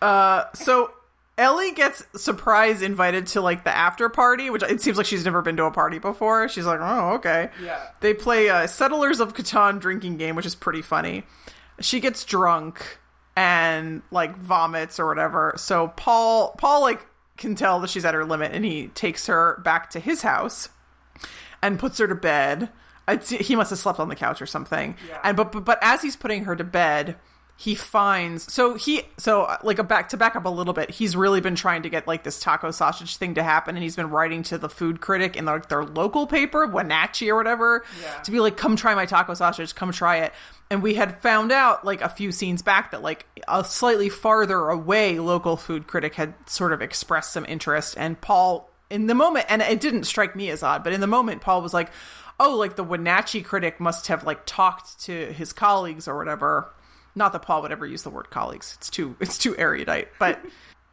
uh so Ellie gets surprise invited to like the after party, which it seems like she's never been to a party before. She's like, oh, okay. Yeah. They play a Settlers of Catan drinking game, which is pretty funny. She gets drunk and like vomits or whatever, so Paul Paul like can tell that she's at her limit, and he takes her back to his house and puts her to bed. It's, he must have slept on the couch or something. Yeah. And but, but but as he's putting her to bed, he finds so he so like a back to back up a little bit. He's really been trying to get like this taco sausage thing to happen, and he's been writing to the food critic in their, their local paper, Wenatchee or whatever, yeah. to be like, "Come try my taco sausage. Come try it." And we had found out like a few scenes back that like a slightly farther away local food critic had sort of expressed some interest, and Paul in the moment, and it didn't strike me as odd, but in the moment, Paul was like, oh, like the Wenatchee critic must have like talked to his colleagues or whatever. Not that Paul would ever use the word colleagues. It's too, it's too erudite. But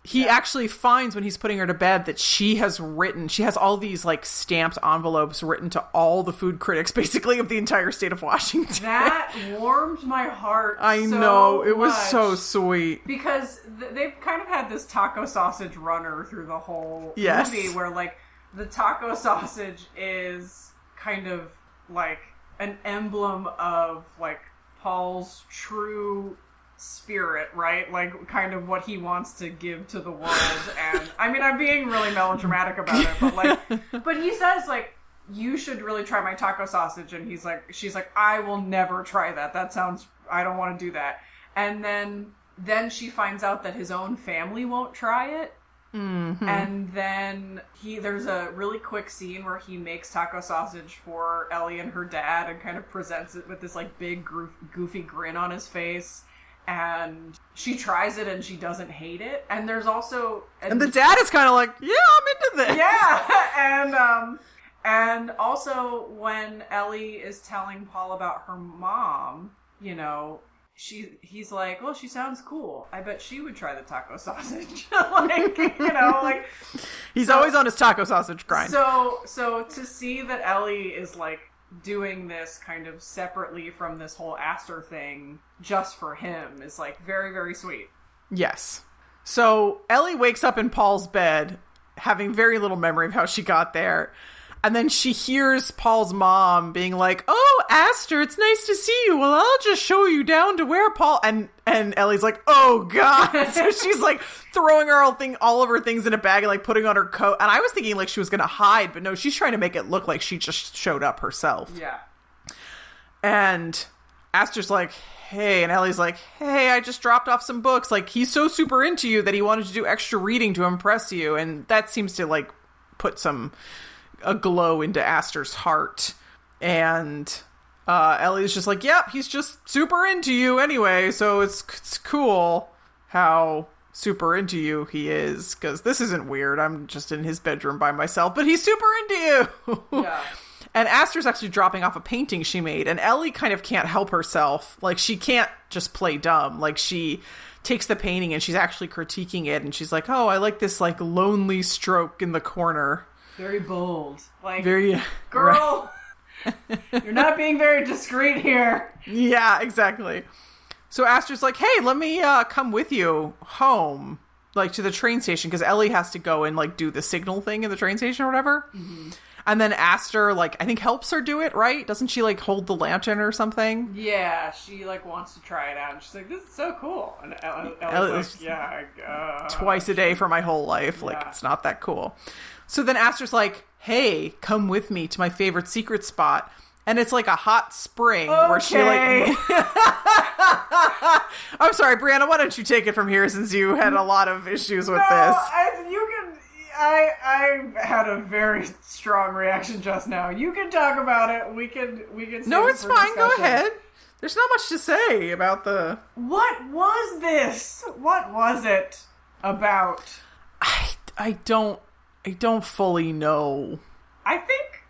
he yeah. actually finds when he's putting her to bed that she has written, she has all these like stamped envelopes written to all the food critics, basically of the entire state of Washington. That warmed my heart. I so know. It was much. So sweet. Because th- they've kind of had this taco sausage runner through the whole yes. movie where like the taco sausage is kind of like an emblem of like Paul's true spirit, right? Like kind of what he wants to give to the world. And I mean, I'm being really melodramatic about it, but like, but he says like, you should really try my taco sausage. And he's like, she's like, I will never try that. That sounds, I don't want to do that. And then, then she finds out that his own family won't try it. Mm-hmm. And then he there's a really quick scene where he makes taco sausage for Ellie and her dad and kind of presents it with this like big goof, goofy grin on his face, and she tries it and she doesn't hate it. And there's also and, and the dad is kind of like, yeah, I'm into this. Yeah. And um and also when Ellie is telling Paul about her mom, you know, She, he's like, well, she sounds cool. I bet she would try the taco sausage. Like, you know, like he's so, always on his taco sausage grind. So, so to see that Ellie is like doing this kind of separately from this whole Aster thing just for him is like very, very sweet. Yes. So Ellie wakes up in Paul's bed, having very little memory of how she got there. And then she hears Paul's mom being like, "Oh, Aster, it's nice to see you. Well, I'll just show you down to where Paul..." And and Ellie's like, "Oh, God." So she's like throwing her all thing, all of her things in a bag and like putting on her coat. And I was thinking like she was going to hide, but no, she's trying to make it look like she just showed up herself. Yeah. And Aster's like, "Hey," and Ellie's like, "Hey, I just dropped off some books. Like, he's so super into you that he wanted to do extra reading to impress you." And that seems to like put some... a glow into Aster's heart. And uh, Ellie's just like, "Yep, he's just super into you anyway, so it's, it's cool how super into you he is, because this isn't weird. I'm just in his bedroom by myself, but he's super into you." Yeah. And Aster's actually dropping off a painting she made, and Ellie kind of can't help herself. Like, she can't just play dumb. Like, she takes the painting and she's actually critiquing it, and she's like, "Oh, I like this, like, lonely stroke in the corner." Very bold. Like, very, girl, right. You're not being very discreet here. Yeah, exactly. So Aster's like, "Hey, let me uh, come with you home, like to the train station," because Ellie has to go and like do the signal thing in the train station or whatever. Mm-hmm. And then Aster, like, I think helps her do it, right? Doesn't she like hold the lantern or something? Yeah, she like wants to try it out. And she's like, "This is so cool." And Ellie's Ellie's like, "Yeah, uh, twice a day for my whole life. Yeah. Like, it's not that cool." So then Aster's like, "Hey, come with me to my favorite secret spot." And it's like a hot spring okay. where she like... I'm sorry, Brianna, why don't you take it from here since you had a lot of issues with no, this? I, you can... I I had a very strong reaction just now. You can talk about it. We can... We can no, it's it fine. Discussion. Go ahead. There's not much to say about the... What was this? What was it about? I, I don't... I don't fully know. I think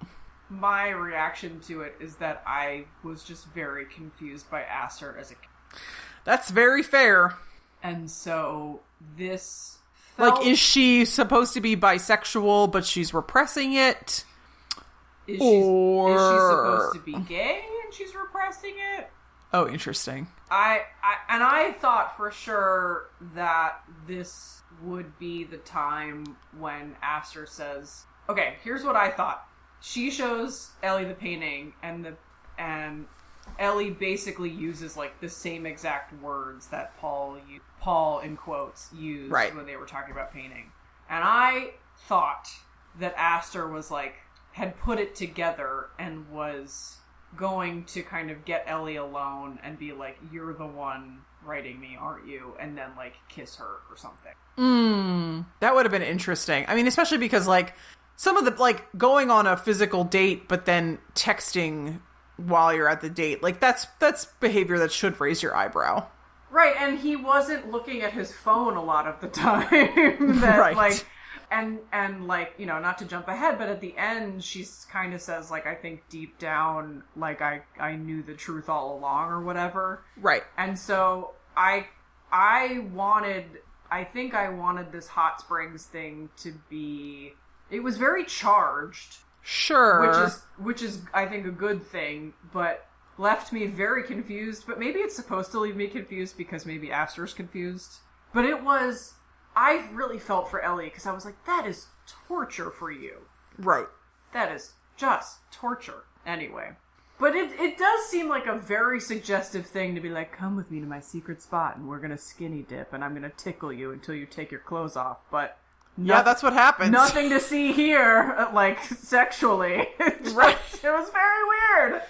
my reaction to it is that I was just very confused by Aster as a kid. That's very fair. And so this felt... Like, is she supposed to be bisexual, but she's repressing it? Is or... she, is she supposed to be gay and she's repressing it? Oh, interesting. I, I and I thought for sure that this would be the time when Aster says, "Okay, here's what I thought." She shows Ellie the painting, and the and Ellie basically uses like the same exact words that Paul Paul in quotes used right. when they were talking about painting. And I thought that Aster was like had put it together and was going to kind of get Ellie alone and be like, "You're the one writing me, aren't you?" And then like kiss her or something. Mm, that would have been interesting. I mean, especially because like some of the like going on a physical date, but then texting while you're at the date, like that's, that's behavior that should raise your eyebrow. Right. And he wasn't looking at his phone a lot of the time. that, right. Like, And, and like, you know, not to jump ahead, but at the end, she kind of says, like, "I think deep down, like, I, I knew the truth all along," or whatever. Right. And so I I wanted, I think I wanted this hot springs thing to be, it was very charged. Sure. Which is, which is I think, a good thing, but left me very confused. But maybe it's supposed to leave me confused because maybe Aster's confused. But it was... I really felt for Ellie because I was like, that is torture for you. Right. That is just torture. Anyway. But it, it does seem like a very suggestive thing to be like, "Come with me to my secret spot and we're going to skinny dip and I'm going to tickle you until you take your clothes off." But no- yeah, that's what happens. Nothing to see here, like, sexually. Just, right. It was very weird.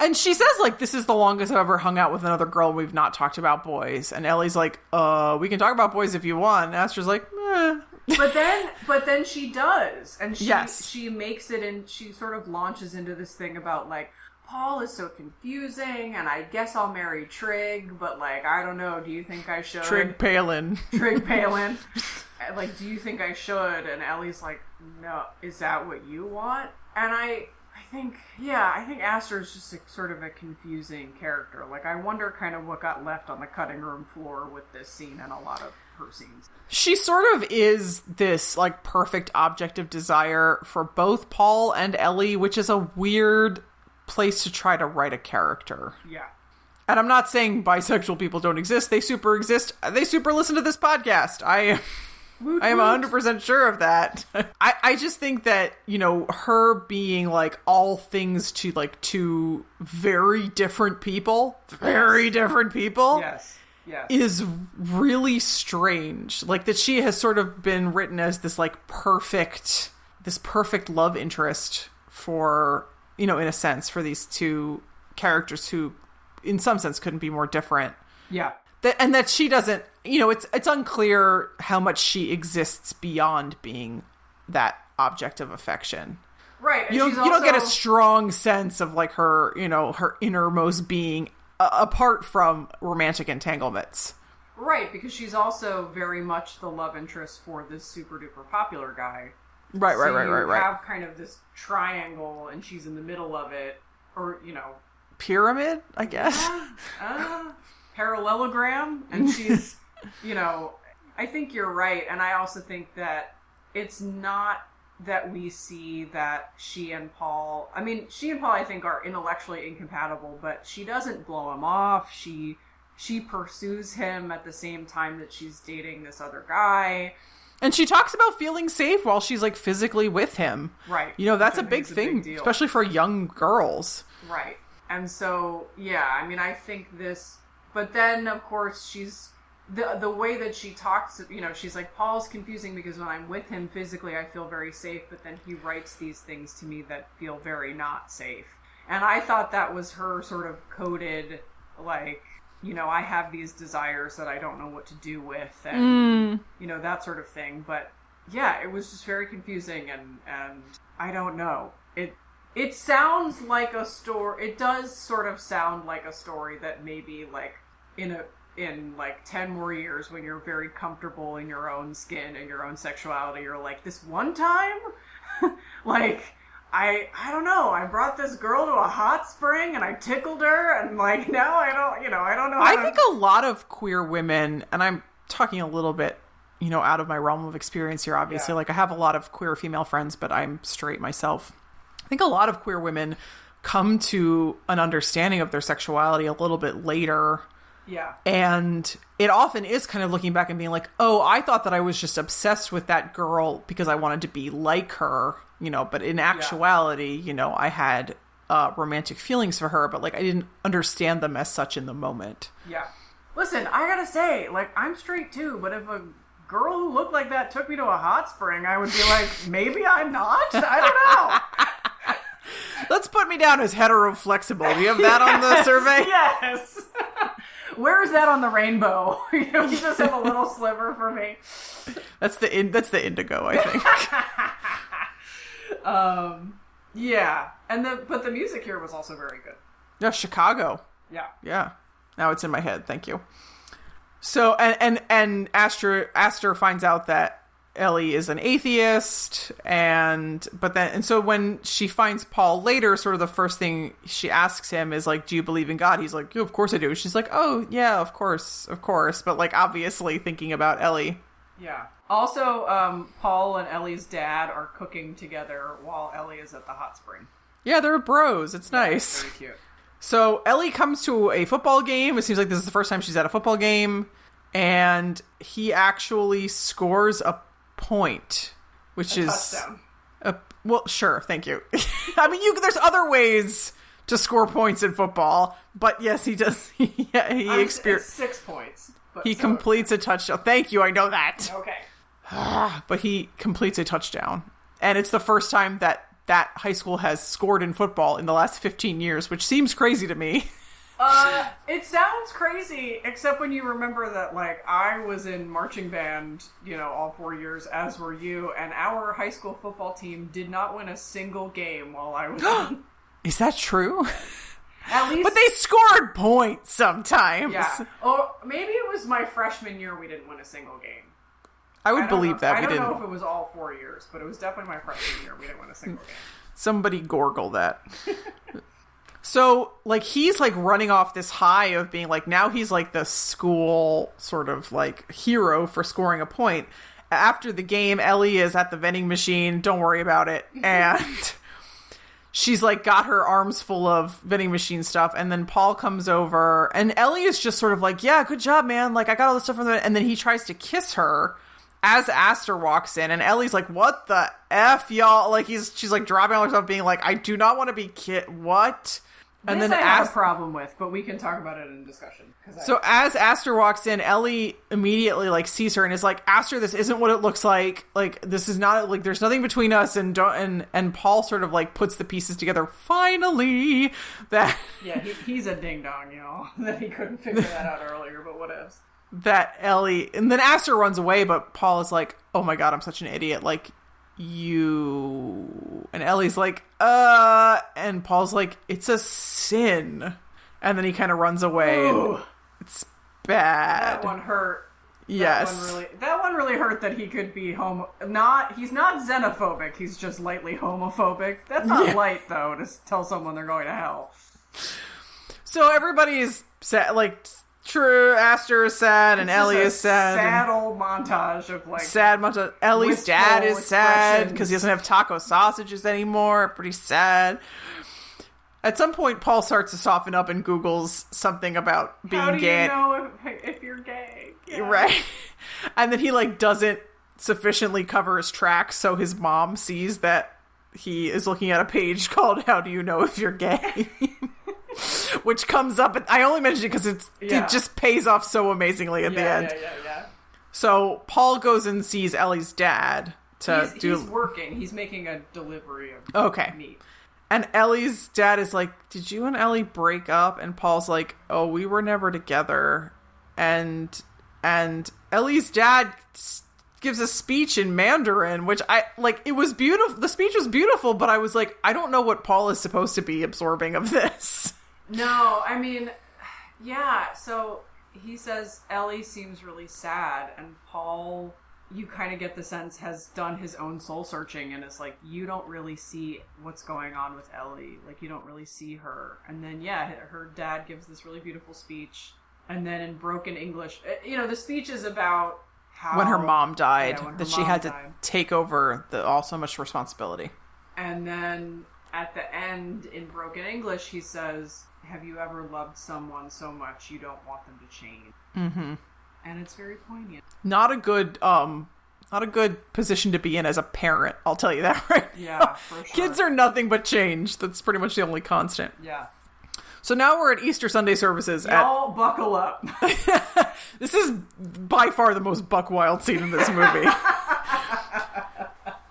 And she says, like, "This is the longest I've ever hung out with another girl. We've not talked about boys." And Ellie's like, uh, "We can talk about boys if you want." And Aster's like, "Meh." But then, but then she does. And she, yes. she makes it and she sort of launches into this thing about, like, "Paul is so confusing and I guess I'll marry Trig, but, like, I don't know. Do you think I should?" Trig Palin. Trig Palin. Like, "Do you think I should?" And Ellie's like, "No, is that what you want?" And I... I think, yeah, I think Aster is just a, sort of a confusing character. Like, I wonder kind of what got left on the cutting room floor with this scene and a lot of her scenes. She sort of is this, like, perfect object of desire for both Paul and Ellie, which is a weird place to try to write a character. Yeah. And I'm not saying bisexual people don't exist. They super exist. They super listen to this podcast. I Woot, I am one hundred percent sure of that. I, I just think that, you know, her being, like, all things to, like, two very different people, very yes. different people, yes. Yes. is really strange. Like, that she has sort of been written as this, like, perfect, this perfect love interest for, you know, in a sense, for these two characters who, in some sense, couldn't be more different. Yeah. That, and that she doesn't, you know, it's it's unclear how much she exists beyond being that object of affection. Right. And you don't, she's you also... don't get a strong sense of, like, her, you know, her innermost being uh, apart from romantic entanglements. Right, because she's also very much the love interest for this super duper popular guy. Right, so right, right, right, right. You have kind of this triangle and she's in the middle of it, or, you know. Pyramid, I guess. Yeah, uh... parallelogram, and she's, you know, I think you're right, and I also think that it's not that we see that she and Paul, I mean, she and Paul I think are intellectually incompatible, but she doesn't blow him off, she she pursues him at the same time that she's dating this other guy. And she talks about feeling safe while she's, like, physically with him. Right. You know, that's a big thing, a big especially for young girls. Right. And so, yeah, I mean, I think this... But then, of course, she's the the way that she talks, you know, she's like, Paul's confusing because when I'm with him physically, I feel very safe. But then he writes these things to me that feel very not safe. And I thought that was her sort of coded, like, you know, I have these desires that I don't know what to do with. And, mm. you know, that sort of thing. But, yeah, it was just very confusing. And, and I don't know. It. It sounds like a story. It does sort of sound like a story that maybe, like, in a in like ten more years, when you're very comfortable in your own skin and your own sexuality, you're like, this one time, like I I don't know. I brought this girl to a hot spring and I tickled her, and like now I don't, you know, I don't know. How I to... think a lot of queer women, and I'm talking a little bit, you know, out of my realm of experience here. Obviously, yeah. like I have a lot of queer female friends, but I'm straight myself. I think a lot of queer women come to an understanding of their sexuality a little bit later. Yeah. And it often is kind of looking back and being like, oh, I thought that I was just obsessed with that girl because I wanted to be like her, you know, but in actuality, yeah. you know, I had uh, romantic feelings for her, but like I didn't understand them as such in the moment. Yeah. Listen, I gotta say, like, I'm straight too, but if a girl who looked like that took me to a hot spring, I would be like, maybe I'm not? I don't know. Let's put me down as hetero-flexible. Do you have that yes, on the survey? Yes. Where is that on the rainbow? You know, you just have a little sliver for me. That's the in, that's the indigo, I think. um, yeah, and the but the music here was also very good. Yeah, Chicago. Yeah, yeah. Now it's in my head. Thank you. So and and and Aster Aster finds out that Ellie is an atheist, and but then and so when she finds Paul later, sort of the first thing she asks him is like, do you believe in God? He's like, yeah, of course I do. She's like, oh yeah, of course, of course, but like obviously thinking about Ellie. Yeah. Also, um, Paul and Ellie's dad are cooking together while Ellie is at the hot spring. Yeah, they're bros. It's yeah, nice. Very cute. So Ellie comes to a football game. It seems like this is the first time she's at a football game, and he actually scores a point, which a is a, well sure thank you I mean you there's other ways to score points in football, but yes, he does. Yeah, he experienced six points, but he so completes a touchdown. Thank you, I know that. Okay. But he completes a touchdown, and it's the first time that that high school has scored in football in the last fifteen years, which seems crazy to me. Uh, it sounds crazy, except when you remember that, like, I was in marching band, you know, all four years, as were you, and our high school football team did not win a single game while I was in. Is that true? At least... But they scored points sometimes. Yeah. Oh, maybe it was my freshman year we didn't win a single game. I would I believe know, that. I we don't didn't. know if it was all four years, but it was definitely my freshman year we didn't win a single game. Somebody gorgle that. So, like, he's, like, running off this high of being, like, now he's, like, the school sort of, like, hero for scoring a point. After the game, Ellie is at the vending machine, don't worry about it, and she's, like, got her arms full of vending machine stuff, and then Paul comes over, and Ellie is just sort of like, yeah, good job, man, like, I got all this stuff from the, and then he tries to kiss her, as Aster walks in, and Ellie's like, what the F, y'all? Like, he's she's, like, dropping all her stuff, being like, I do not want to be kid. What? And this then I have As- a problem with, but we can talk about it in discussion. So I- as Aster walks in, Ellie immediately, like, sees her and is like, Aster, this isn't what it looks like. Like, this is not, like, there's nothing between us. And don't, and, and Paul sort of, like, puts the pieces together. Finally! That Yeah, he, he's a ding-dong, y'all. That he couldn't figure that out earlier, but what ifs. That Ellie... And then Aster runs away, but Paul is like, oh my god, I'm such an idiot. Like, you... And Ellie's like, uh... And Paul's like, it's a sin. And then he kind of runs away. And it's bad. That one hurt. That yes. One really, that one really hurt that he could be homo... Not, he's not xenophobic. He's just lightly homophobic. That's not yeah. light, though, to tell someone they're going to hell. So everybody is, sad, like... True, Aster is sad, and Ellie is sad. Sad old montage of like sad montage. Ellie's dad is sad because he doesn't have taco sausages anymore. Pretty sad. At some point, Paul starts to soften up and Googles something about being gay. How do you know if, if you're gay? Yeah. Right, and then he like doesn't sufficiently cover his tracks, so his mom sees that he is looking at a page called "How Do You Know If You're Gay." Which comes up, and I only mentioned it because it's yeah. it just pays off so amazingly at yeah, the end. Yeah, yeah, yeah. So Paul goes and sees Ellie's dad to he's, do. He's working. He's making a delivery of okay. meat. And Ellie's dad is like, "Did you and Ellie break up?" And Paul's like, "Oh, we were never together." And and Ellie's dad gives a speech in Mandarin, which I like. It was beautiful. The speech was beautiful, but I was like, I don't know what Paul is supposed to be absorbing of this. No, I mean, yeah, so he says Ellie seems really sad, and Paul, you kind of get the sense, has done his own soul searching, and it's like, you don't really see what's going on with Ellie, like, you don't really see her, and then, yeah, her dad gives this really beautiful speech, and then in broken English, you know, the speech is about how... When her mom died, yeah, her that mom she had died. to take over the all so much responsibility. And then, at the end, in broken English, he says... Have you ever loved someone so much you don't want them to change? Mm-hmm. And it's very poignant. Not a good, um, not a good position to be in as a parent. I'll tell you that right Yeah, now. For sure. Kids are nothing but change. That's pretty much the only constant. Yeah. So now we're at Easter Sunday services. Y'all at... buckle up. This is by far the most buck wild scene in this movie.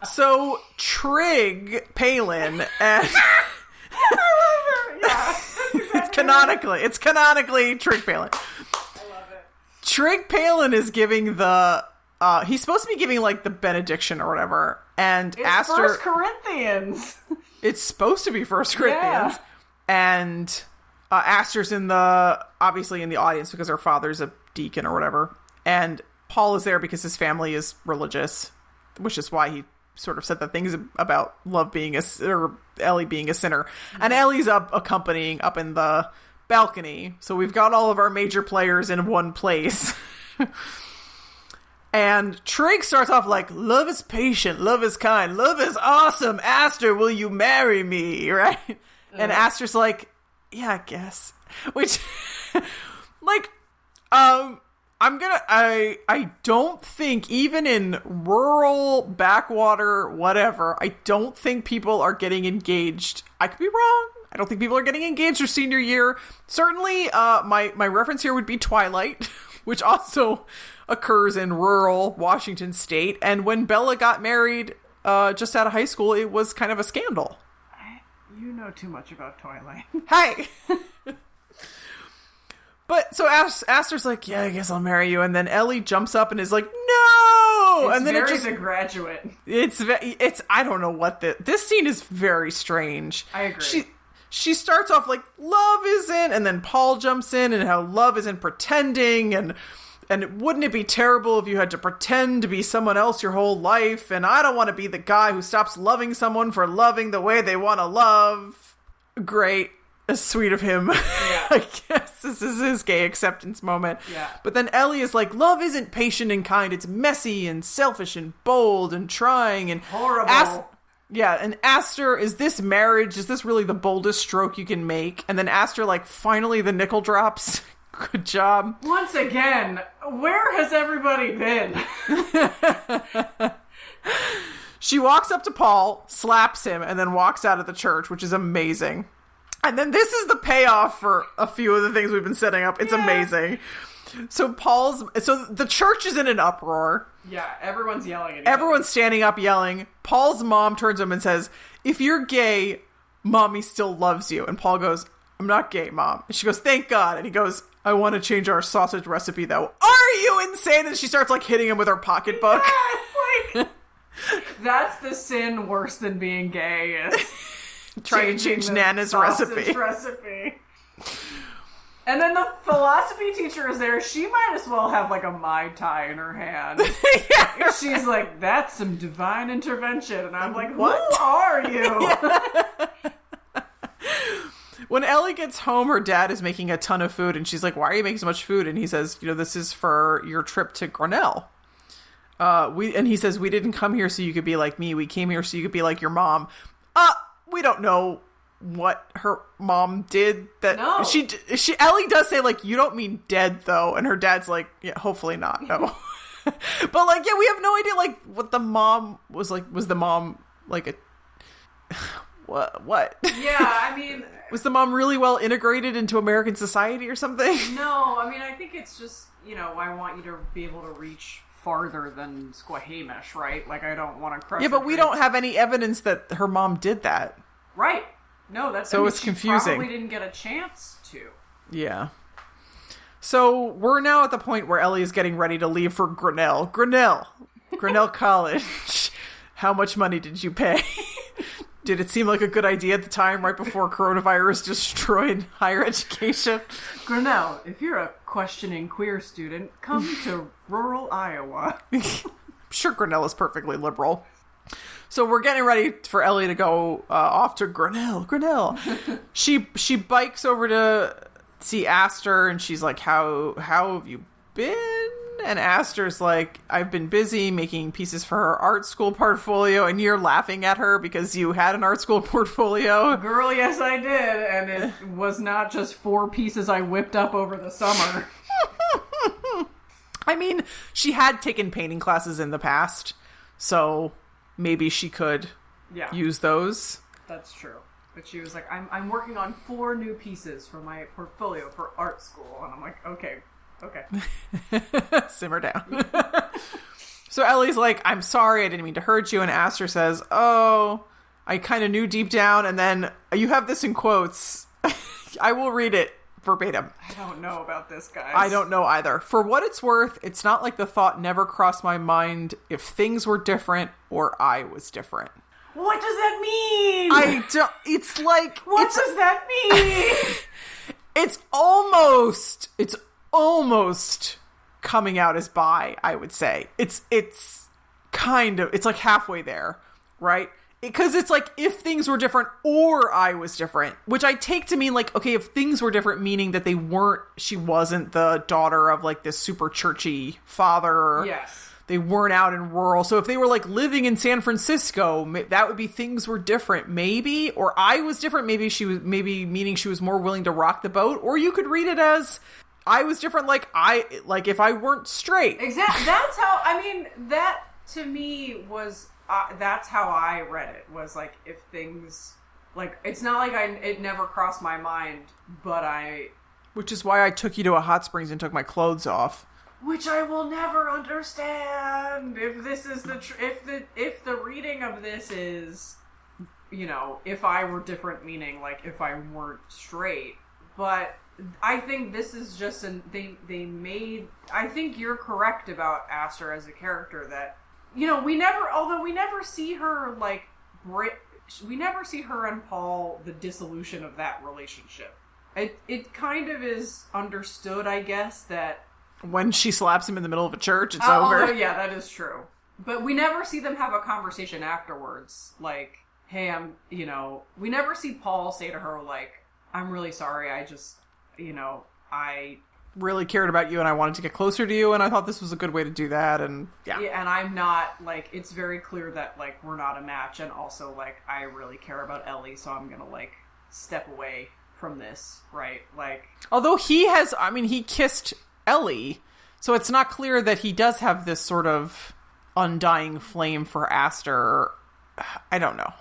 So Trig Palin and... It's canonically, it's canonically Trig Palin. I love it. Trig Palin is giving the, uh, he's supposed to be giving like the benediction or whatever. And it's Aster, First Corinthians. It's supposed to be First Corinthians. Yeah. And uh, Aster's in the, obviously in the audience because her father's a deacon or whatever. And Paul is there because his family is religious, which is why he sort of said the things about love being a or Ellie being a sinner. And Ellie's up accompanying up in the balcony. So we've got all of our major players in one place. And Trig starts off like, love is patient, love is kind, love is awesome. Aster, will you marry me? Right? Uh-huh. And Aster's like, yeah, I guess. Which, like, um... I'm gonna, I, I don't think, even in rural, backwater, whatever, I don't think people are getting engaged. I could be wrong. I don't think people are getting engaged their senior year. Certainly, uh, my, my reference here would be Twilight, which also occurs in rural Washington state. And when Bella got married, uh, just out of high school, it was kind of a scandal. I, you know too much about Twilight. Hey! But so Aster's like, yeah, I guess I'll marry you. And then Ellie jumps up and is like, no. It's and then very it just, The Graduate. It's, it's, I don't know what the, this scene is very strange. I agree. She, she starts off like love isn't, and then Paul jumps in and how love isn't pretending. And, and wouldn't it be terrible if you had to pretend to be someone else your whole life? And I don't want to be the guy who stops loving someone for loving the way they want to love. Great. Sweet of him. Yeah. I guess this is his gay acceptance moment. Yeah. But then Ellie is like, love isn't patient and kind. It's messy and selfish and bold and trying and horrible. As- yeah. And Aster, is this marriage? Is this really the boldest stroke you can make? And then Aster, like, finally the nickel drops. Good job. Once again, where has everybody been? She walks up to Paul, slaps him, and then walks out of the church, which is amazing. And then this is the payoff for a few of the things we've been setting up. It's yeah. amazing. So Paul's... So the church is in an uproar. Yeah, everyone's yelling at each Everyone's other. standing up yelling. Paul's mom turns to him and says, if you're gay, mommy still loves you. And Paul goes, I'm not gay, mom. And she goes, thank God. And he goes, I want to change our sausage recipe, though. Are you insane? And she starts, like, hitting him with her pocketbook. Yes, like... That's the sin worse than being gay is... Trying to change Nana's recipe. recipe. And then the philosophy teacher is there. She might as well have like a Mai Tai in her hand. Yeah, she's right. like, that's some divine intervention. And I'm like, what? Who are you? When Ellie gets home, her dad is making a ton of food. And she's like, why are you making so much food? And he says, you know, this is for your trip to Grinnell. Uh, we And he says, we didn't come here so you could be like me. We came here so you could be like your mom. Uh We don't know what her mom did. That no. she she Ellie does say like, you don't mean dead though, and her dad's like, yeah, hopefully not. No, but like, yeah, we have no idea like what the mom was like. Was the mom like a what? What? Yeah, I mean, was the mom really well integrated into American society or something? No, I mean, I think it's just you know, I want you to be able to reach farther than Squamish, right? Like, I don't want to crush. Yeah, but we don't have any evidence that her mom did that. Right. No, that's... So I mean, it's confusing. Probably didn't get a chance to. Yeah. So we're now at the point where Ellie is getting ready to leave for Grinnell. Grinnell. Grinnell College. How much money did you pay? Did it seem like a good idea at the time right before coronavirus destroyed higher education? Grinnell, if you're a questioning queer student, come to rural Iowa. I'm sure Grinnell is perfectly liberal. So we're getting ready for Ellie to go uh, off to Grinnell. Grinnell. she she bikes over to see Aster, and she's like, how, how have you been? And Aster's like, I've been busy making pieces for her art school portfolio, and you're laughing at her because you had an art school portfolio. Girl, yes, I did. And it was not just four pieces I whipped up over the summer. I mean, she had taken painting classes in the past, so maybe she could yeah. use those. That's true. But she was like, I'm, I'm working on four new pieces for my portfolio for art school. And I'm like, okay. Okay. Simmer down. So Ellie's like, I'm sorry, I didn't mean to hurt you. And Aster says, oh, I kind of knew deep down. And then you have this in quotes. I will read it verbatim. I don't know about this, guys. I don't know either. For what it's worth, it's not like the thought never crossed my mind if things were different or I was different. What does that mean? I don't... It's like... What it's, does that mean? It's almost... It's almost coming out as bi, I would say. It's it's kind of, it's like halfway there, right? Because it, it's like, if things were different or I was different, which I take to mean like, okay, if things were different, meaning that they weren't, she wasn't the daughter of like this super churchy father. Yes. They weren't out in rural. So if they were like living in San Francisco, that would be things were different maybe, or I was different. Maybe she was, maybe meaning she was more willing to rock the boat, or you could read it as I was different, like I like if I weren't straight. Exactly. That's how I mean. That to me was uh, that's how I read it. Was like if things like it's not like I it never crossed my mind, but I. Which is why I took you to a hot springs and took my clothes off. Which I will never understand if this is the tr- if the if the reading of this is, you know, if I were different, meaning like if I weren't straight, but. I think this is just an they they made I think you're correct about Aster as a character that you know we never although we never see her like we never see her and Paul the dissolution of that relationship. It it kind of is understood, I guess, that when she slaps him in the middle of a church it's uh, over. Yeah, that is true. But we never see them have a conversation afterwards like, hey, I'm, you know, we never see Paul say to her like, I'm really sorry, I just you know, I really cared about you and I wanted to get closer to you and I thought this was a good way to do that and yeah. yeah and I'm not, like, it's very clear that, like, we're not a match and also, like, I really care about Ellie so I'm gonna, like, step away from this, right? Like... Although he has, I mean, he kissed Ellie, So it's not clear that he does have this sort of undying flame for Aster. I don't know.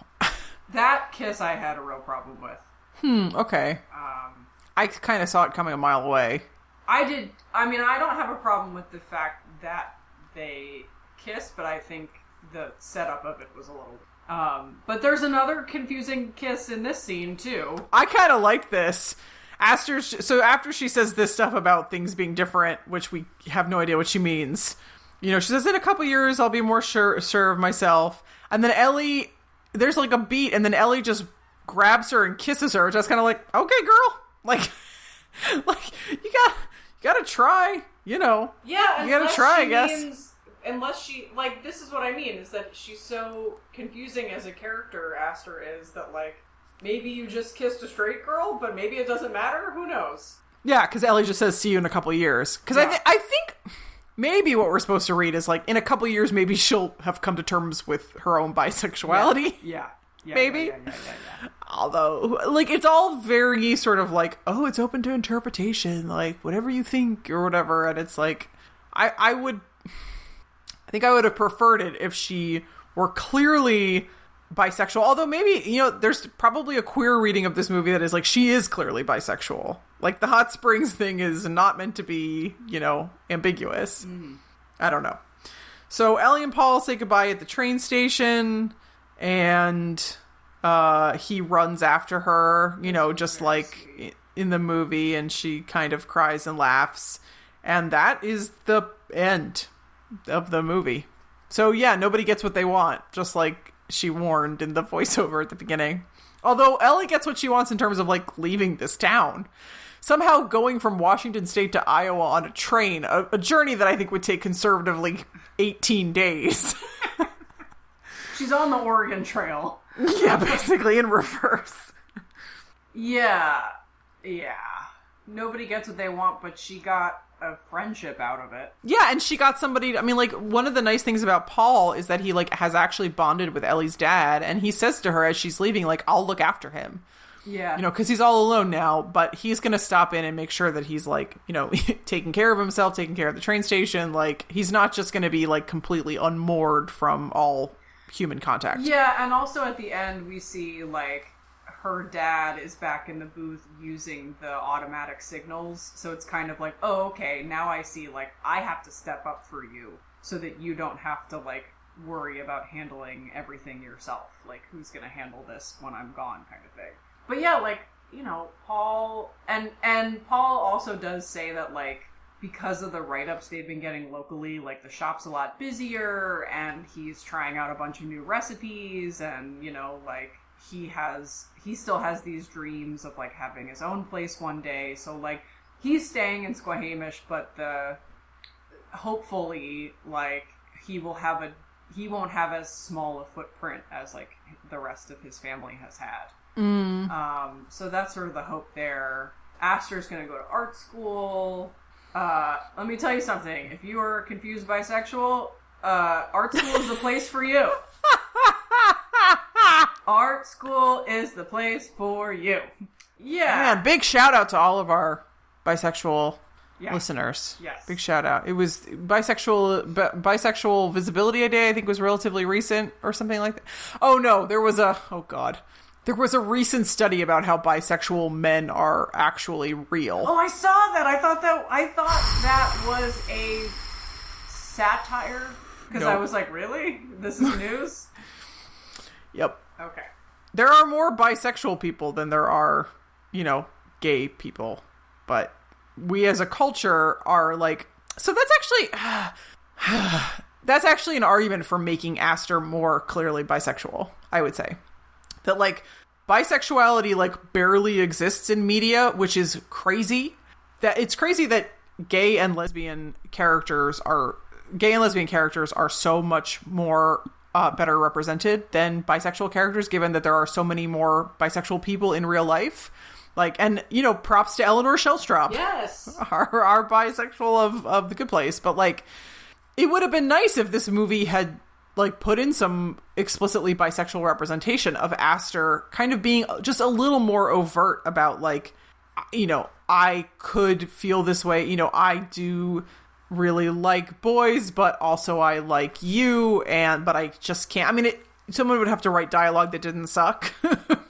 That kiss I had a real problem with. Hmm, okay. Um, I kind of saw it coming a mile away. I did. I mean, I don't have a problem with the fact that they kiss, but I think the setup of it was a little... Um, but there's another confusing kiss in this scene, too. I kind of like this. Aster's, so after she says this stuff about things being different, which we have no idea what she means, you know, she says, in a couple years, I'll be more sure, sure of myself. And then Ellie, there's like a beat, and then Ellie just grabs her and kisses her, which I was kind of like, okay, girl, like, like you got, you got to try, you know. Yeah, you got to try, I guess. Means, unless she, like, this is what I mean, is that she's so confusing as a character, Aster is, that like, maybe you just kissed a straight girl, but maybe it doesn't matter. Who knows? Yeah, because Ellie just says, see you in a couple years. Because yeah. I, th- I think maybe what we're supposed to read is, like, in a couple years, maybe she'll have come to terms with her own bisexuality. Yeah. yeah. yeah maybe. Yeah, yeah, yeah, yeah, yeah. Although, like, it's all very sort of like, oh, it's open to interpretation. Like, whatever you think or whatever. And it's like, I, I would, I think I would have preferred it if she were clearly... bisexual, although maybe, you know, there's probably a queer reading of this movie that is like, she is clearly bisexual. Like, the hot springs thing is not meant to be, you know, ambiguous. Mm. I don't know. So Ellie and Paul say goodbye at the train station, and uh, he runs after her, you know, just like in the movie, and she kind of cries and laughs. And that is the end of the movie. So yeah, nobody gets what they want, just like she warned in the voiceover at the beginning. Although Ellie gets what she wants in terms of, like, leaving this town. Somehow going from Washington State to Iowa on a train, a, a journey that I think would take conservatively eighteen days. She's on the Oregon Trail. Yeah, basically in reverse. Yeah. Yeah. Nobody gets what they want, but she got a friendship out of it. Yeah, and she got somebody, I mean, like, one of the nice things about Paul is that he, like, has actually bonded with Ellie's dad, and he says to her as she's leaving, like, I'll look after him. Yeah. You know, because he's all alone now, but he's going to stop in and make sure that he's, like, you know, taking care of himself, taking care of the train station. Like, he's not just going to be, like, completely unmoored from all human contact. Yeah, and also at the end we see, like, her dad is back in the booth using the automatic signals. So it's kind of like, oh, okay, now I see, like, I have to step up for you so that you don't have to, like, worry about handling everything yourself. Like, who's going to handle this when I'm gone kind of thing. But yeah, like, you know, Paul... And, and Paul also does say that, like, because of the write-ups they've been getting locally, like, the shop's a lot busier, and he's trying out a bunch of new recipes, and, you know, like... He has, he still has these dreams of, like, having his own place one day. So, like, he's staying in Squamish, but the, hopefully, like, he will have a, he won't have as small a footprint as, like, the rest of his family has had. Mm. Um, so that's sort of the hope there. Aster's going to go to art school. Uh, let me tell you something. If you are confused bisexual, uh, art school is the place for you. Art school is the place for you. Yeah. Man, big shout out to all of our bisexual yeah. listeners. Yes. Big shout out. It was bisexual b- bisexual visibility day, I think, was relatively recent or something like that. Oh, no. There was a... Oh, God. There was a recent study about how bisexual men are actually real. Oh, I saw that. I thought that, I thought that was a satire. Because nope. I was like, really? This is news? Yep. Okay. There are more bisexual people than there are, you know, gay people. But we as a culture are like... So that's actually... that's actually an argument for making Aster more clearly bisexual, I would say. That, like, bisexuality, like, barely exists in media, which is crazy. That it's crazy that gay and lesbian characters are... Gay and lesbian characters are so much more... Uh, better represented than bisexual characters, given that there are so many more bisexual people in real life. Like, and, you know, props to Eleanor Shellstrop. Yes. Our, our bisexual of, of The Good Place. But, like, it would have been nice if this movie had, like, put in some explicitly bisexual representation of Aster kind of being just a little more overt about, like, you know, I could feel this way. You know, I do... really like boys, but also I like you, and but I just can't. I mean, it, someone would have to write dialogue that didn't suck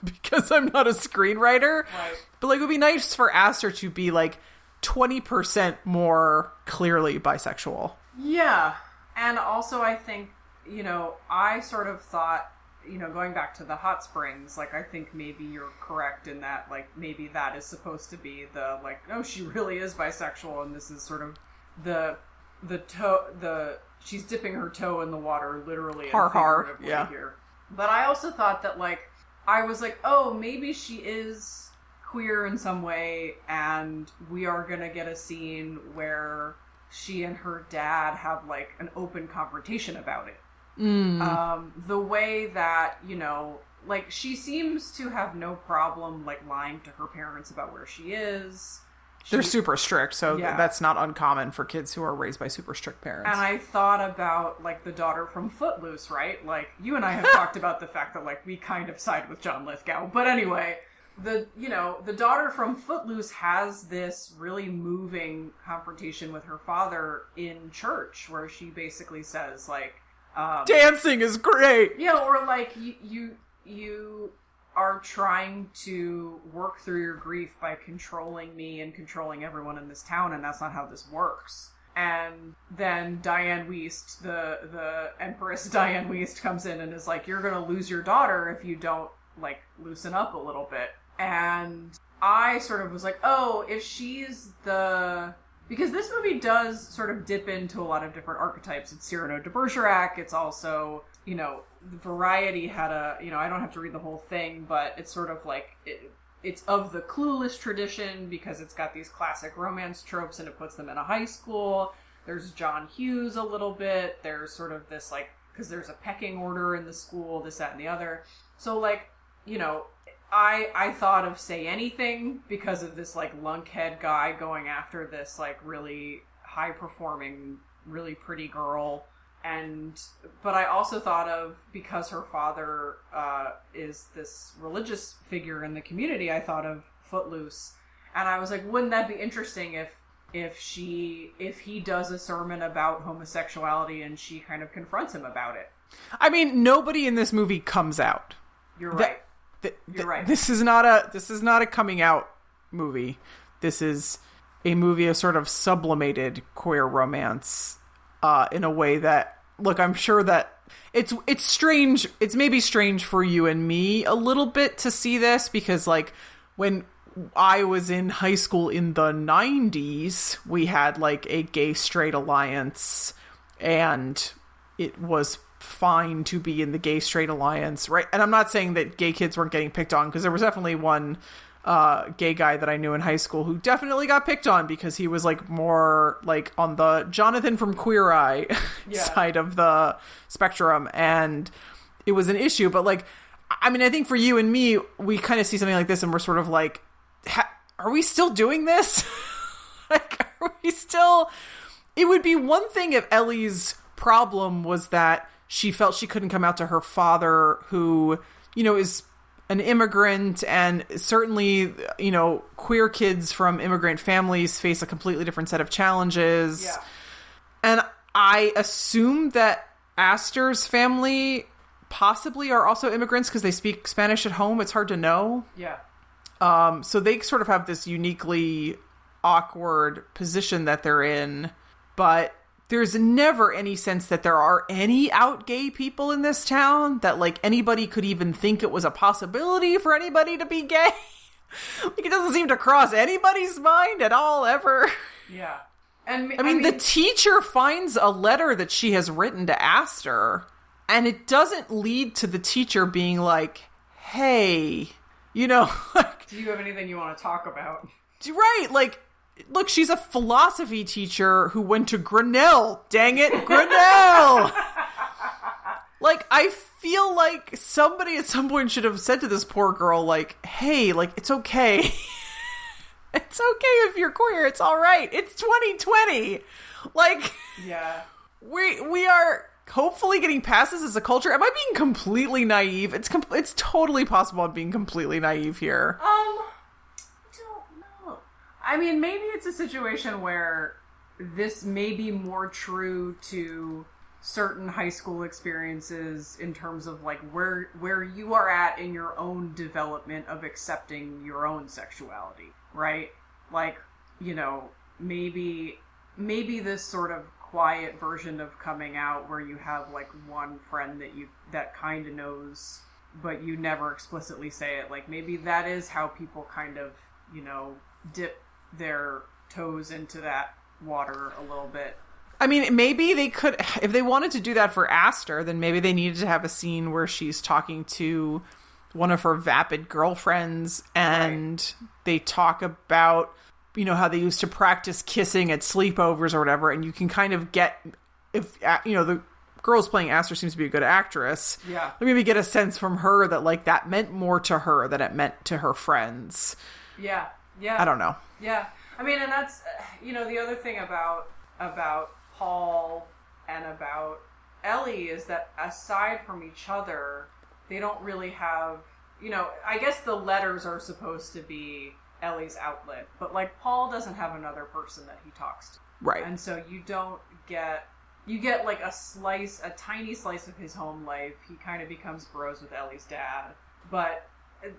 because I'm not a screenwriter. Right. But like, it would be nice for Aster to be like twenty percent more clearly bisexual. Yeah. And also I think, you know, I sort of thought, you know, going back to the hot springs, like, I think maybe you're correct in that, like, maybe that is supposed to be the, like, oh, she really is bisexual, and this is sort of the, the toe, the, she's dipping her toe in the water, literally. Har har, yeah. Here. But I also thought that, like, I was like, oh, maybe she is queer in some way, and we are gonna get a scene where she and her dad have, like, an open confrontation about it. Mm. Um, the way that, you know, like, she seems to have no problem, like, lying to her parents about where she is. She, They're super strict, so yeah. th- that's not uncommon for kids who are raised by super strict parents. And I thought about, like, the daughter from Footloose, right? Like, you and I have talked about the fact that, like, we kind of side with John Lithgow. But anyway, the, you know, the daughter from Footloose has this really moving confrontation with her father in church, where she basically says, like, Um, dancing is great. Yeah, or like you, you you are trying to work through your grief by controlling me and controlling everyone in this town, and that's not how this works. And then Diane Wiest, the the Empress Diane Wiest, comes in and is like, "You're gonna lose your daughter if you don't like loosen up a little bit." And I sort of was like, "Oh, if she's the." Because this movie does sort of dip into a lot of different archetypes. It's Cyrano de Bergerac. It's also, you know, Variety had a, you know, I don't have to read the whole thing, but it's sort of like, it, it's of the Clueless tradition because it's got these classic romance tropes and it puts them in a high school. There's John Hughes a little bit. There's sort of this, like, because there's a pecking order in the school, this, that, and the other. So, like, you know, I, I thought of Say Anything because of this, like, lunkhead guy going after this, like, really high-performing, really pretty girl. And, but I also thought of, because her father uh, is this religious figure in the community, I thought of Footloose. And I was like, wouldn't that be interesting if, if she, if he does a sermon about homosexuality and she kind of confronts him about it? I mean, nobody in this movie comes out. You're right. That- The, the, You're right. This is not a this is not a coming out movie. This is a movie of sort of sublimated queer romance uh, in a way that, look, I'm sure that it's it's strange. It's maybe strange for you and me a little bit to see this because, like, when I was in high school in the nineties, we had like a gay straight alliance, and it was fine to be in the gay straight alliance, right? And I'm not saying that gay kids weren't getting picked on, because there was definitely one uh gay guy that I knew in high school who definitely got picked on because he was like more like on the Jonathan from Queer Eye yeah. side of the spectrum, and it was an issue. But like, I mean, I think for you and me, we kind of see something like this and we're sort of like, ha- are we still doing this? Like, are we still? It would be one thing if Ellie's problem was that she felt she couldn't come out to her father, who, you know, is an immigrant, and certainly, you know, queer kids from immigrant families face a completely different set of challenges. Yeah. And I assume that Aster's family possibly are also immigrants because they speak Spanish at home. It's hard to know. Yeah. Um, so they sort of have this uniquely awkward position that they're in, but there's never any sense that there are any out gay people in this town, that like anybody could even think it was a possibility for anybody to be gay. Like, it doesn't seem to cross anybody's mind at all, ever. Yeah. And I mean, I mean the teacher finds a letter that she has written to Aster, and it doesn't lead to the teacher being like, hey, you know, like, do you have anything you want to talk about? Right. Like, look, she's a philosophy teacher who went to Grinnell. Dang it, Grinnell! Like, I feel like somebody at some point should have said to this poor girl, like, hey, like, it's okay. It's okay if you're queer. It's all right. It's twenty twenty. Like, yeah, we we are hopefully getting past this as a culture. Am I being completely naive? It's com- it's totally possible I'm being completely naive here. Um... I mean, maybe it's a situation where this may be more true to certain high school experiences in terms of like where where you are at in your own development of accepting your own sexuality, right? Like, you know, maybe maybe this sort of quiet version of coming out where you have like one friend that you that kind of knows but you never explicitly say it, like maybe that is how people kind of, you know, dip their toes into that water a little bit. I mean, maybe they could, if they wanted to do that for Aster, then maybe they needed to have a scene where she's talking to one of her vapid girlfriends and right. they talk about, you know, how they used to practice kissing at sleepovers or whatever. And you can kind of get, if, you know, the girl's playing Aster seems to be a good actress. Yeah. Maybe get a sense from her that like that meant more to her than it meant to her friends. Yeah. Yeah. I don't know. Yeah. I mean, and that's, you know, the other thing about, about, Paul and about Ellie is that aside from each other, they don't really have, you know, I guess the letters are supposed to be Ellie's outlet, but like Paul doesn't have another person that he talks to. Right. And so you don't get, you get like a slice, a tiny slice of his home life. He kind of becomes bros with Ellie's dad, but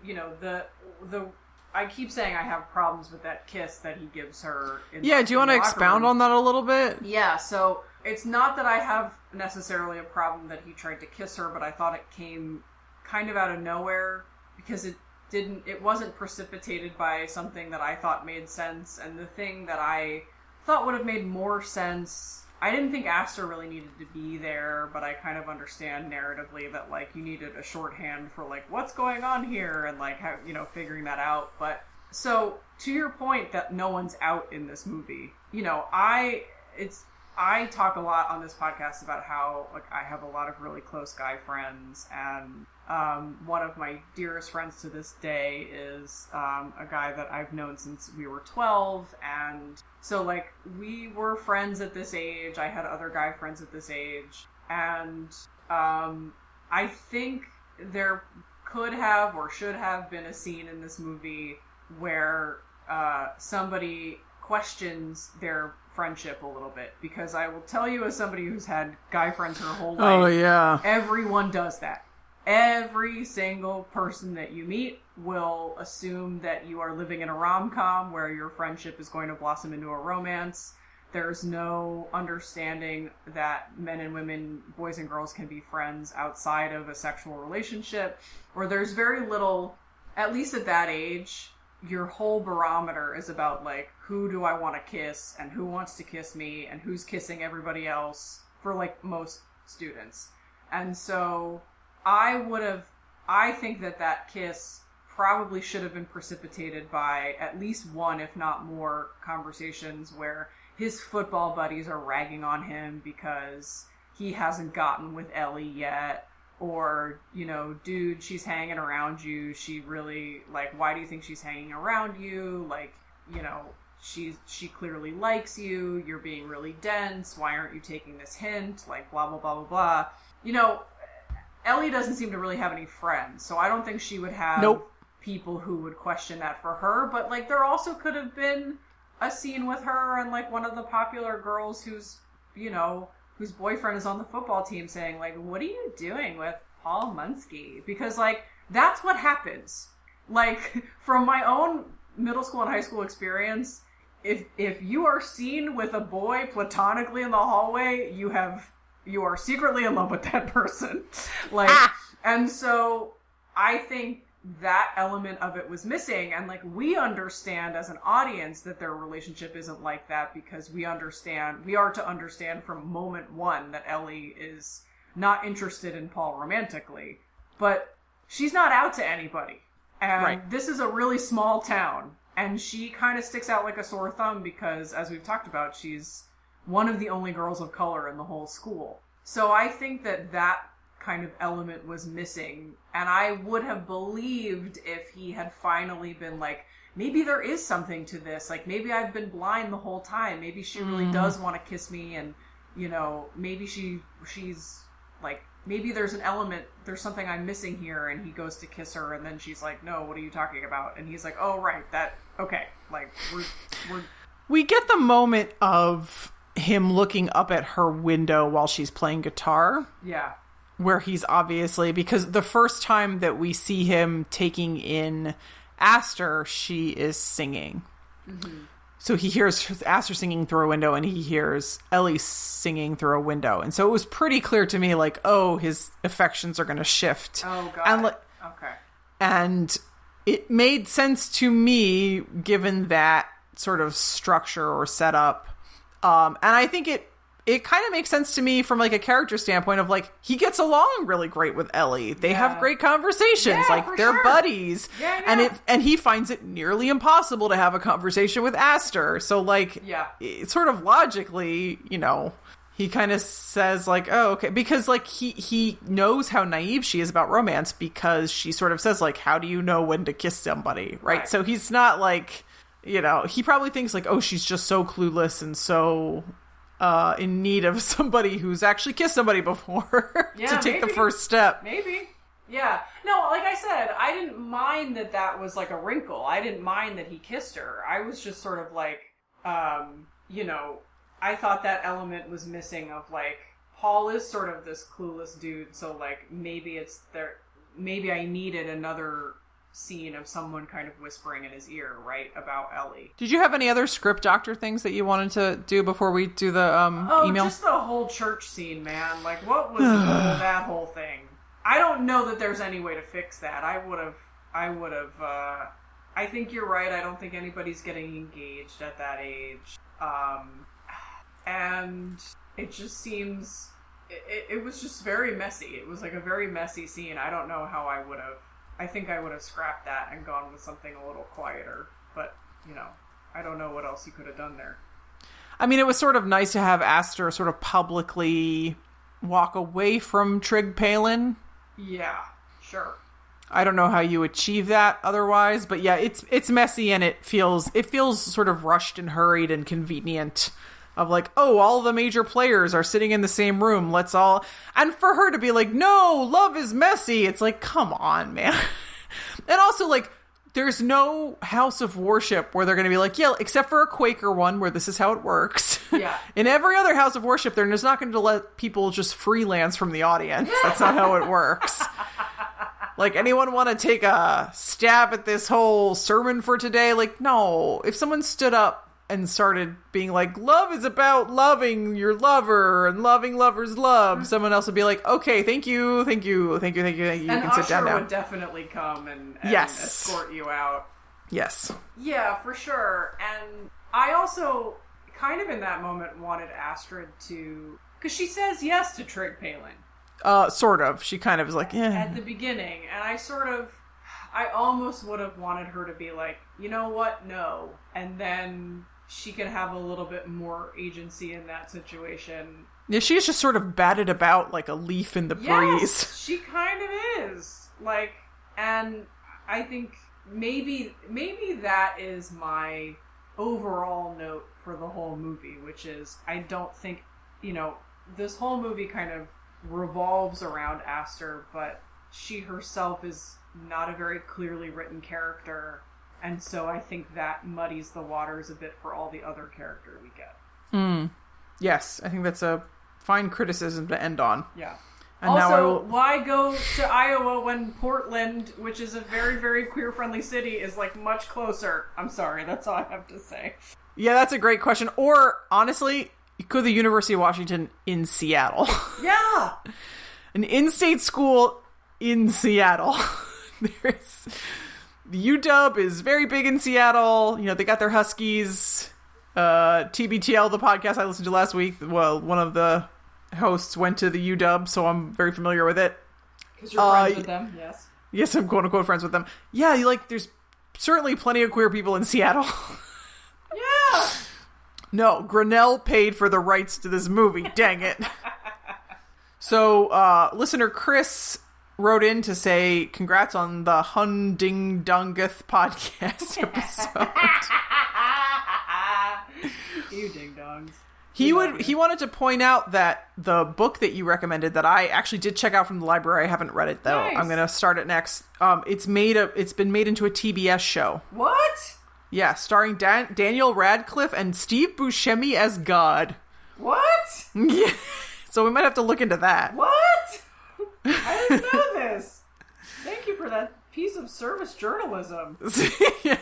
you know, the, the, I keep saying I have problems with that kiss that he gives her. In yeah, do you want to expound room. on that a little bit? Yeah, so it's not that I have necessarily a problem that he tried to kiss her, but I thought it came kind of out of nowhere because it didn't, it wasn't precipitated by something that I thought made sense, and the thing that I thought would have made more sense, I didn't think Aster really needed to be there, but I kind of understand narratively that, like, you needed a shorthand for, like, what's going on here and, like, how, you know, figuring that out. But so to your point that no one's out in this movie, you know, I, it's, I talk a lot on this podcast about how, like, I have a lot of really close guy friends, and um, one of my dearest friends to this day is um, a guy that I've known since we were twelve, and so, like, we were friends at this age. I had other guy friends at this age, and um, I think there could have or should have been a scene in this movie where uh, somebody questions their friendship a little bit, because I will tell you, as somebody who's had guy friends her whole life, oh, yeah. everyone does that. Every single person that you meet will assume that you are living in a rom-com where your friendship is going to blossom into a romance. There's no understanding that men and women, boys and girls, can be friends outside of a sexual relationship, or there's very little, at least at that age, your whole barometer is about, like, who do I want to kiss and who wants to kiss me and who's kissing everybody else for, like, most students. And so I would have, I think that that kiss probably should have been precipitated by at least one, if not more, conversations where his football buddies are ragging on him because he hasn't gotten with Ellie yet, or, you know, dude, she's hanging around you, she really, like, why do you think she's hanging around you? Like, you know, she's, she clearly likes you, you're being really dense, why aren't you taking this hint? Like, blah, blah, blah, blah, blah. You know, Ellie doesn't seem to really have any friends, so I don't think she would have nope. people who would question that for her. But, like, there also could have been a scene with her and, like, one of the popular girls who's, you know, whose boyfriend is on the football team saying, like, what are you doing with Paul Munsky? Because, like, that's what happens. Like, from my own middle school and high school experience, if if you are seen with a boy platonically in the hallway, you have... you are secretly in love with that person. Like, ah! And so I think that element of it was missing. And, like, we understand as an audience that their relationship isn't like that, because we understand, we are to understand from moment one that Ellie is not interested in Paul romantically, but she's not out to anybody. And right. this is a really small town, and she kind of sticks out like a sore thumb because, as we've talked about, she's one of the only girls of color in the whole school. So I think that that kind of element was missing. And I would have believed if he had finally been like, maybe there is something to this. Like, maybe I've been blind the whole time. Maybe she really mm. does want to kiss me. And, you know, maybe she she's like, maybe there's an element, there's something I'm missing here. And he goes to kiss her. And then she's like, no, what are you talking about? And he's like, oh, right, that, okay. Like, we're we're We get the moment of him looking up at her window while she's playing guitar. Yeah. Where he's obviously, because the first time that we see him taking in Aster, she is singing. Mm-hmm. So he hears Aster singing through a window and he hears Ellie singing through a window. And so it was pretty clear to me, like, oh, his affections are going to shift. Oh, God. And, okay. And it made sense to me, given that sort of structure or setup. Um, and I think it, it kind of makes sense to me from like a character standpoint of like, he gets along really great with Ellie. They yeah. have great conversations. Yeah, like they're sure. buddies. Yeah, yeah. And it, and he finds it nearly impossible to have a conversation with Aster. So like, yeah. it, sort of logically, you know, he kind of says like, oh, okay. Because like he, he knows how naive she is about romance because she sort of says like, how do you know when to kiss somebody? Right. right. So he's not like, you know, he probably thinks like, oh, she's just so clueless and so, Uh, in need of somebody who's actually kissed somebody before yeah, to take maybe. the first step. Maybe. Yeah. No, like I said, I didn't mind that that was like a wrinkle. I didn't mind that he kissed her. I was just sort of like, um, you know, I thought that element was missing of like, Paul is sort of this clueless dude. So like, maybe it's there. Maybe I needed another scene of someone kind of whispering in his ear, right, about Ellie. Did you have any other script doctor things that you wanted to do before we do the um, oh, email? Oh, just the whole church scene, man. Like, what was that whole thing? I don't know that there's any way to fix that. I would have, I would have, uh, I think you're right. I don't think anybody's getting engaged at that age. Um, and it just seems, it, it was just very messy. It was like a very messy scene. I don't know how I would have I think I would have scrapped that and gone with something a little quieter. But, you know, I don't know what else you could have done there. I mean, it was sort of nice to have Aster sort of publicly walk away from Trig Palin. Yeah, sure. I don't know how you achieve that otherwise, but yeah, it's it's messy and it feels it feels sort of rushed and hurried and convenient. Of like, oh, all the major players are sitting in the same room. Let's all... And for her to be like, no, love is messy. It's like, come on, man. And also, like, there's no house of worship where they're going to be like, yeah, except for a Quaker one where this is how it works. Yeah. In every other house of worship, they're just not going to let people just freelance from the audience. That's not how it works. Like, anyone want to take a stab at this whole sermon for today? Like, no. If someone stood up and started being like, love is about loving your lover and loving lovers love, someone else would be like, okay, thank you, thank you, thank you, thank you, thank you. And you can Usher sit down now. Would definitely come and, and yes. escort you out. Yes. Yeah, for sure. And I also kind of in that moment wanted Astrid to, because she says yes to Trig Palin. Uh, sort of. She kind of is like, yeah. At the beginning. And I sort of, I almost would have wanted her to be like, you know what? No. And then she can have a little bit more agency in that situation. Yeah, she's just sort of batted about like a leaf in the breeze. Yes, she kind of is. Like, and I think maybe maybe that is my overall note for the whole movie, which is I don't think, you know, this whole movie kind of revolves around Aster, but she herself is not a very clearly written character. And so I think that muddies the waters a bit for all the other character we get. Mm. Yes, I think that's a fine criticism to end on. Yeah. And also, now I will... why go to Iowa when Portland, which is a very, very queer-friendly city, is, like, much closer? I'm sorry, that's all I have to say. Yeah, that's a great question. Or, honestly, go to the University of Washington in Seattle. Yeah! An in-state school in Seattle. There's... U W is very big in Seattle. You know, they got their Huskies. Uh, T B T L, the podcast I listened to last week, well, one of the hosts went to the U W, so I'm very familiar with it. Because you're uh, friends with them, yes. Yes, I'm quote-unquote friends with them. Yeah, you like, there's certainly plenty of queer people in Seattle. Yeah! No, Grinnell paid for the rights to this movie, dang it. So, uh, listener Chris wrote in to say congrats on the Hun Ding Dongeth podcast episode. You ding dongs. He you would. Dongeth. He wanted to point out that the book that you recommended that I actually did check out from the library. I haven't read it though. Nice. I'm going to start it next. Um, it's made a. It's been made into a T B S show. What? Yeah, starring Dan- Daniel Radcliffe and Steve Buscemi as God. What? Yeah. So we might have to look into that. What? I didn't know this. Thank you for that piece of service journalism. You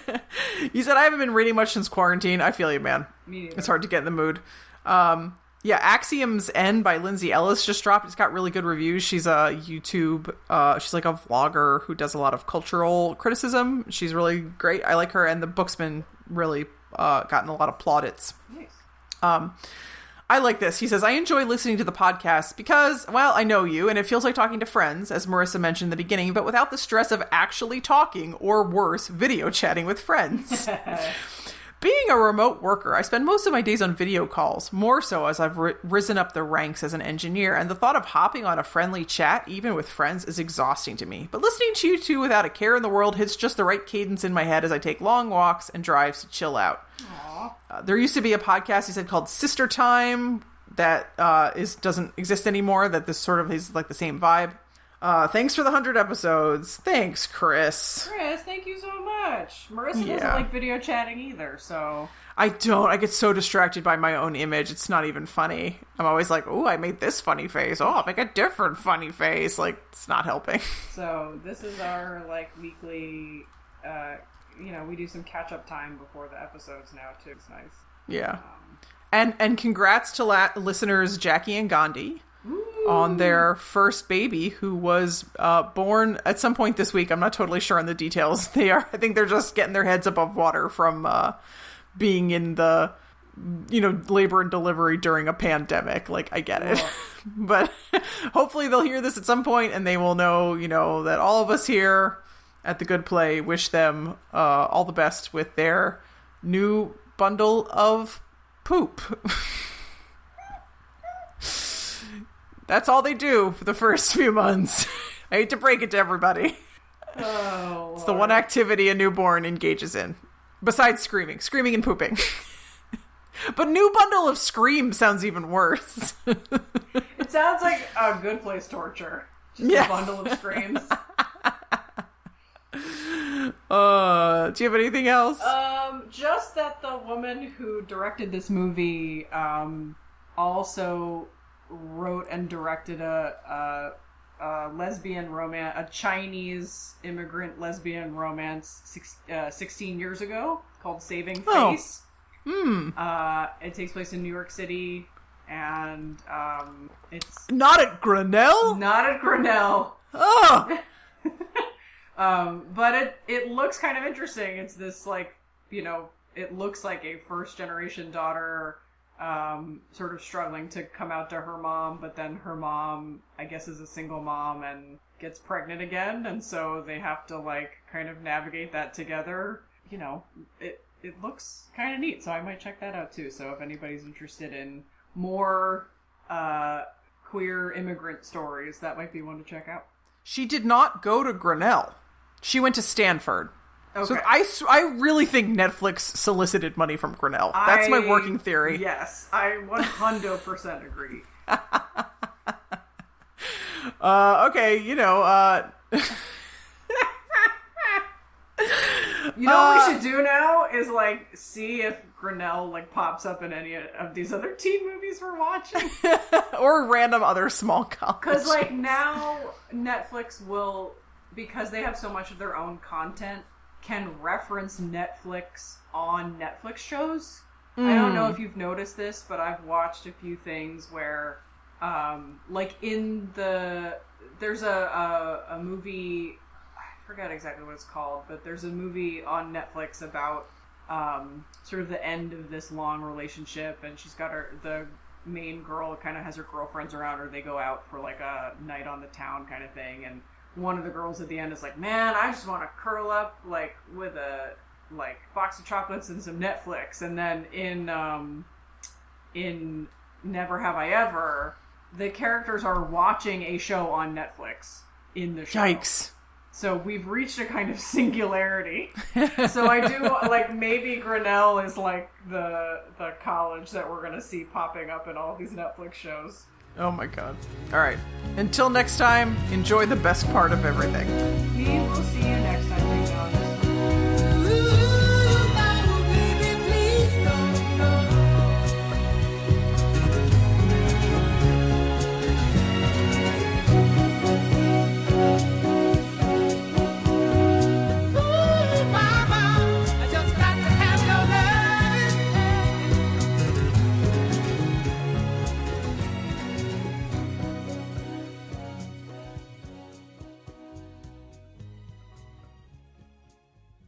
said, I haven't been reading much since quarantine. I feel you, man. Me neither. It's hard to get in the mood. Um, yeah, Axiom's End by Lindsay Ellis just dropped. It's got really good reviews. She's a YouTube, uh, she's like a vlogger who does a lot of cultural criticism. She's really great. I like her, and the book's been really uh, gotten a lot of plaudits. Nice. Um, I like this. He says, I enjoy listening to the podcast because, well, I know you, and it feels like talking to friends, as Marissa mentioned in the beginning, but without the stress of actually talking, or worse, video chatting with friends. Being a remote worker, I spend most of my days on video calls, more so as I've r- risen up the ranks as an engineer, and the thought of hopping on a friendly chat, even with friends, is exhausting to me. But listening to you two without a care in the world hits just the right cadence in my head as I take long walks and drives to chill out. Uh, there used to be a podcast, he said, called Sister Time that uh, is, doesn't exist anymore, that this sort of is like the same vibe. Uh, thanks for the hundred episodes. Thanks, Chris. Chris, thank you so much. Marissa yeah. doesn't like video chatting either, so... I don't. I get so distracted by my own image. It's not even funny. I'm always like, ooh, I made this funny face. Oh, I'll make a different funny face. Like, it's not helping. So, this is our, like, weekly... Uh, you know, we do some catch-up time before the episodes now, too. It's nice. Yeah. Um, and, and congrats to la- listeners Jackie and Gandhi. Ooh. On their first baby, who was uh, born at some point this week. I'm not totally sure on the details. They are, I think they're just getting their heads above water from uh, being in the, you know, labor and delivery during a pandemic. Like, I get it. But hopefully they'll hear this at some point and they will know, you know, that all of us here at The Good Play wish them uh, all the best with their new bundle of poop. That's all they do for the first few months. I hate to break it to everybody. Oh, it's the one activity a newborn engages in. Besides screaming. Screaming and pooping. But new bundle of scream sounds even worse. It sounds like a Good Place torture. Just yeah. a bundle of screams. Uh, do you have anything else? Um, just that the woman who directed this movie um, also... wrote and directed a, a, a lesbian romance, a Chinese immigrant lesbian romance six, uh, sixteen years ago called Saving Face. Oh. Mm. Uh, it takes place in New York City, and um, it's... Not at Grinnell? Not at Grinnell. Oh! um, but it, it looks kind of interesting. It's this, like, you know, it looks like a first-generation daughter... Um, sort of struggling to come out to her mom, but then her mom, I guess, is a single mom and gets pregnant again, and so they have to, like, kind of navigate that together. You know, it it looks kind of neat, so I might check that out, too. So if anybody's interested in more uh, queer immigrant stories, that might be one to check out. She did not go to Grinnell. She went to Stanford. Okay. So I, I really think Netflix solicited money from Grinnell. That's I, my working theory. Yes, I one hundred percent agree. uh, okay, you know... Uh... you know uh, what we should do now is, like, see if Grinnell, like, pops up in any of these other teen movies we're watching. Or random other small colleges. Because, like, now Netflix will, because they have so much of their own content, can reference Netflix on Netflix shows. Mm. I don't know if you've noticed this, but I've watched a few things where, um, like in the, there's a, a, a movie, I forgot exactly what it's called, but there's a movie on Netflix about um, sort of the end of this long relationship, and she's got her, the main girl kind of has her girlfriends around her, they go out for like a night on the town kind of thing, and one of the girls at the end is like, man, I just want to curl up, like, with a, like, box of chocolates and some Netflix. And then in, um, in Never Have I Ever, the characters are watching a show on Netflix in the show. Yikes. So we've reached a kind of singularity. So I do, like, maybe Grinnell is, like, the, the college that we're going to see popping up in all these Netflix shows. Oh my god. All right. Until next time, enjoy the best part of everything. We will see you next time.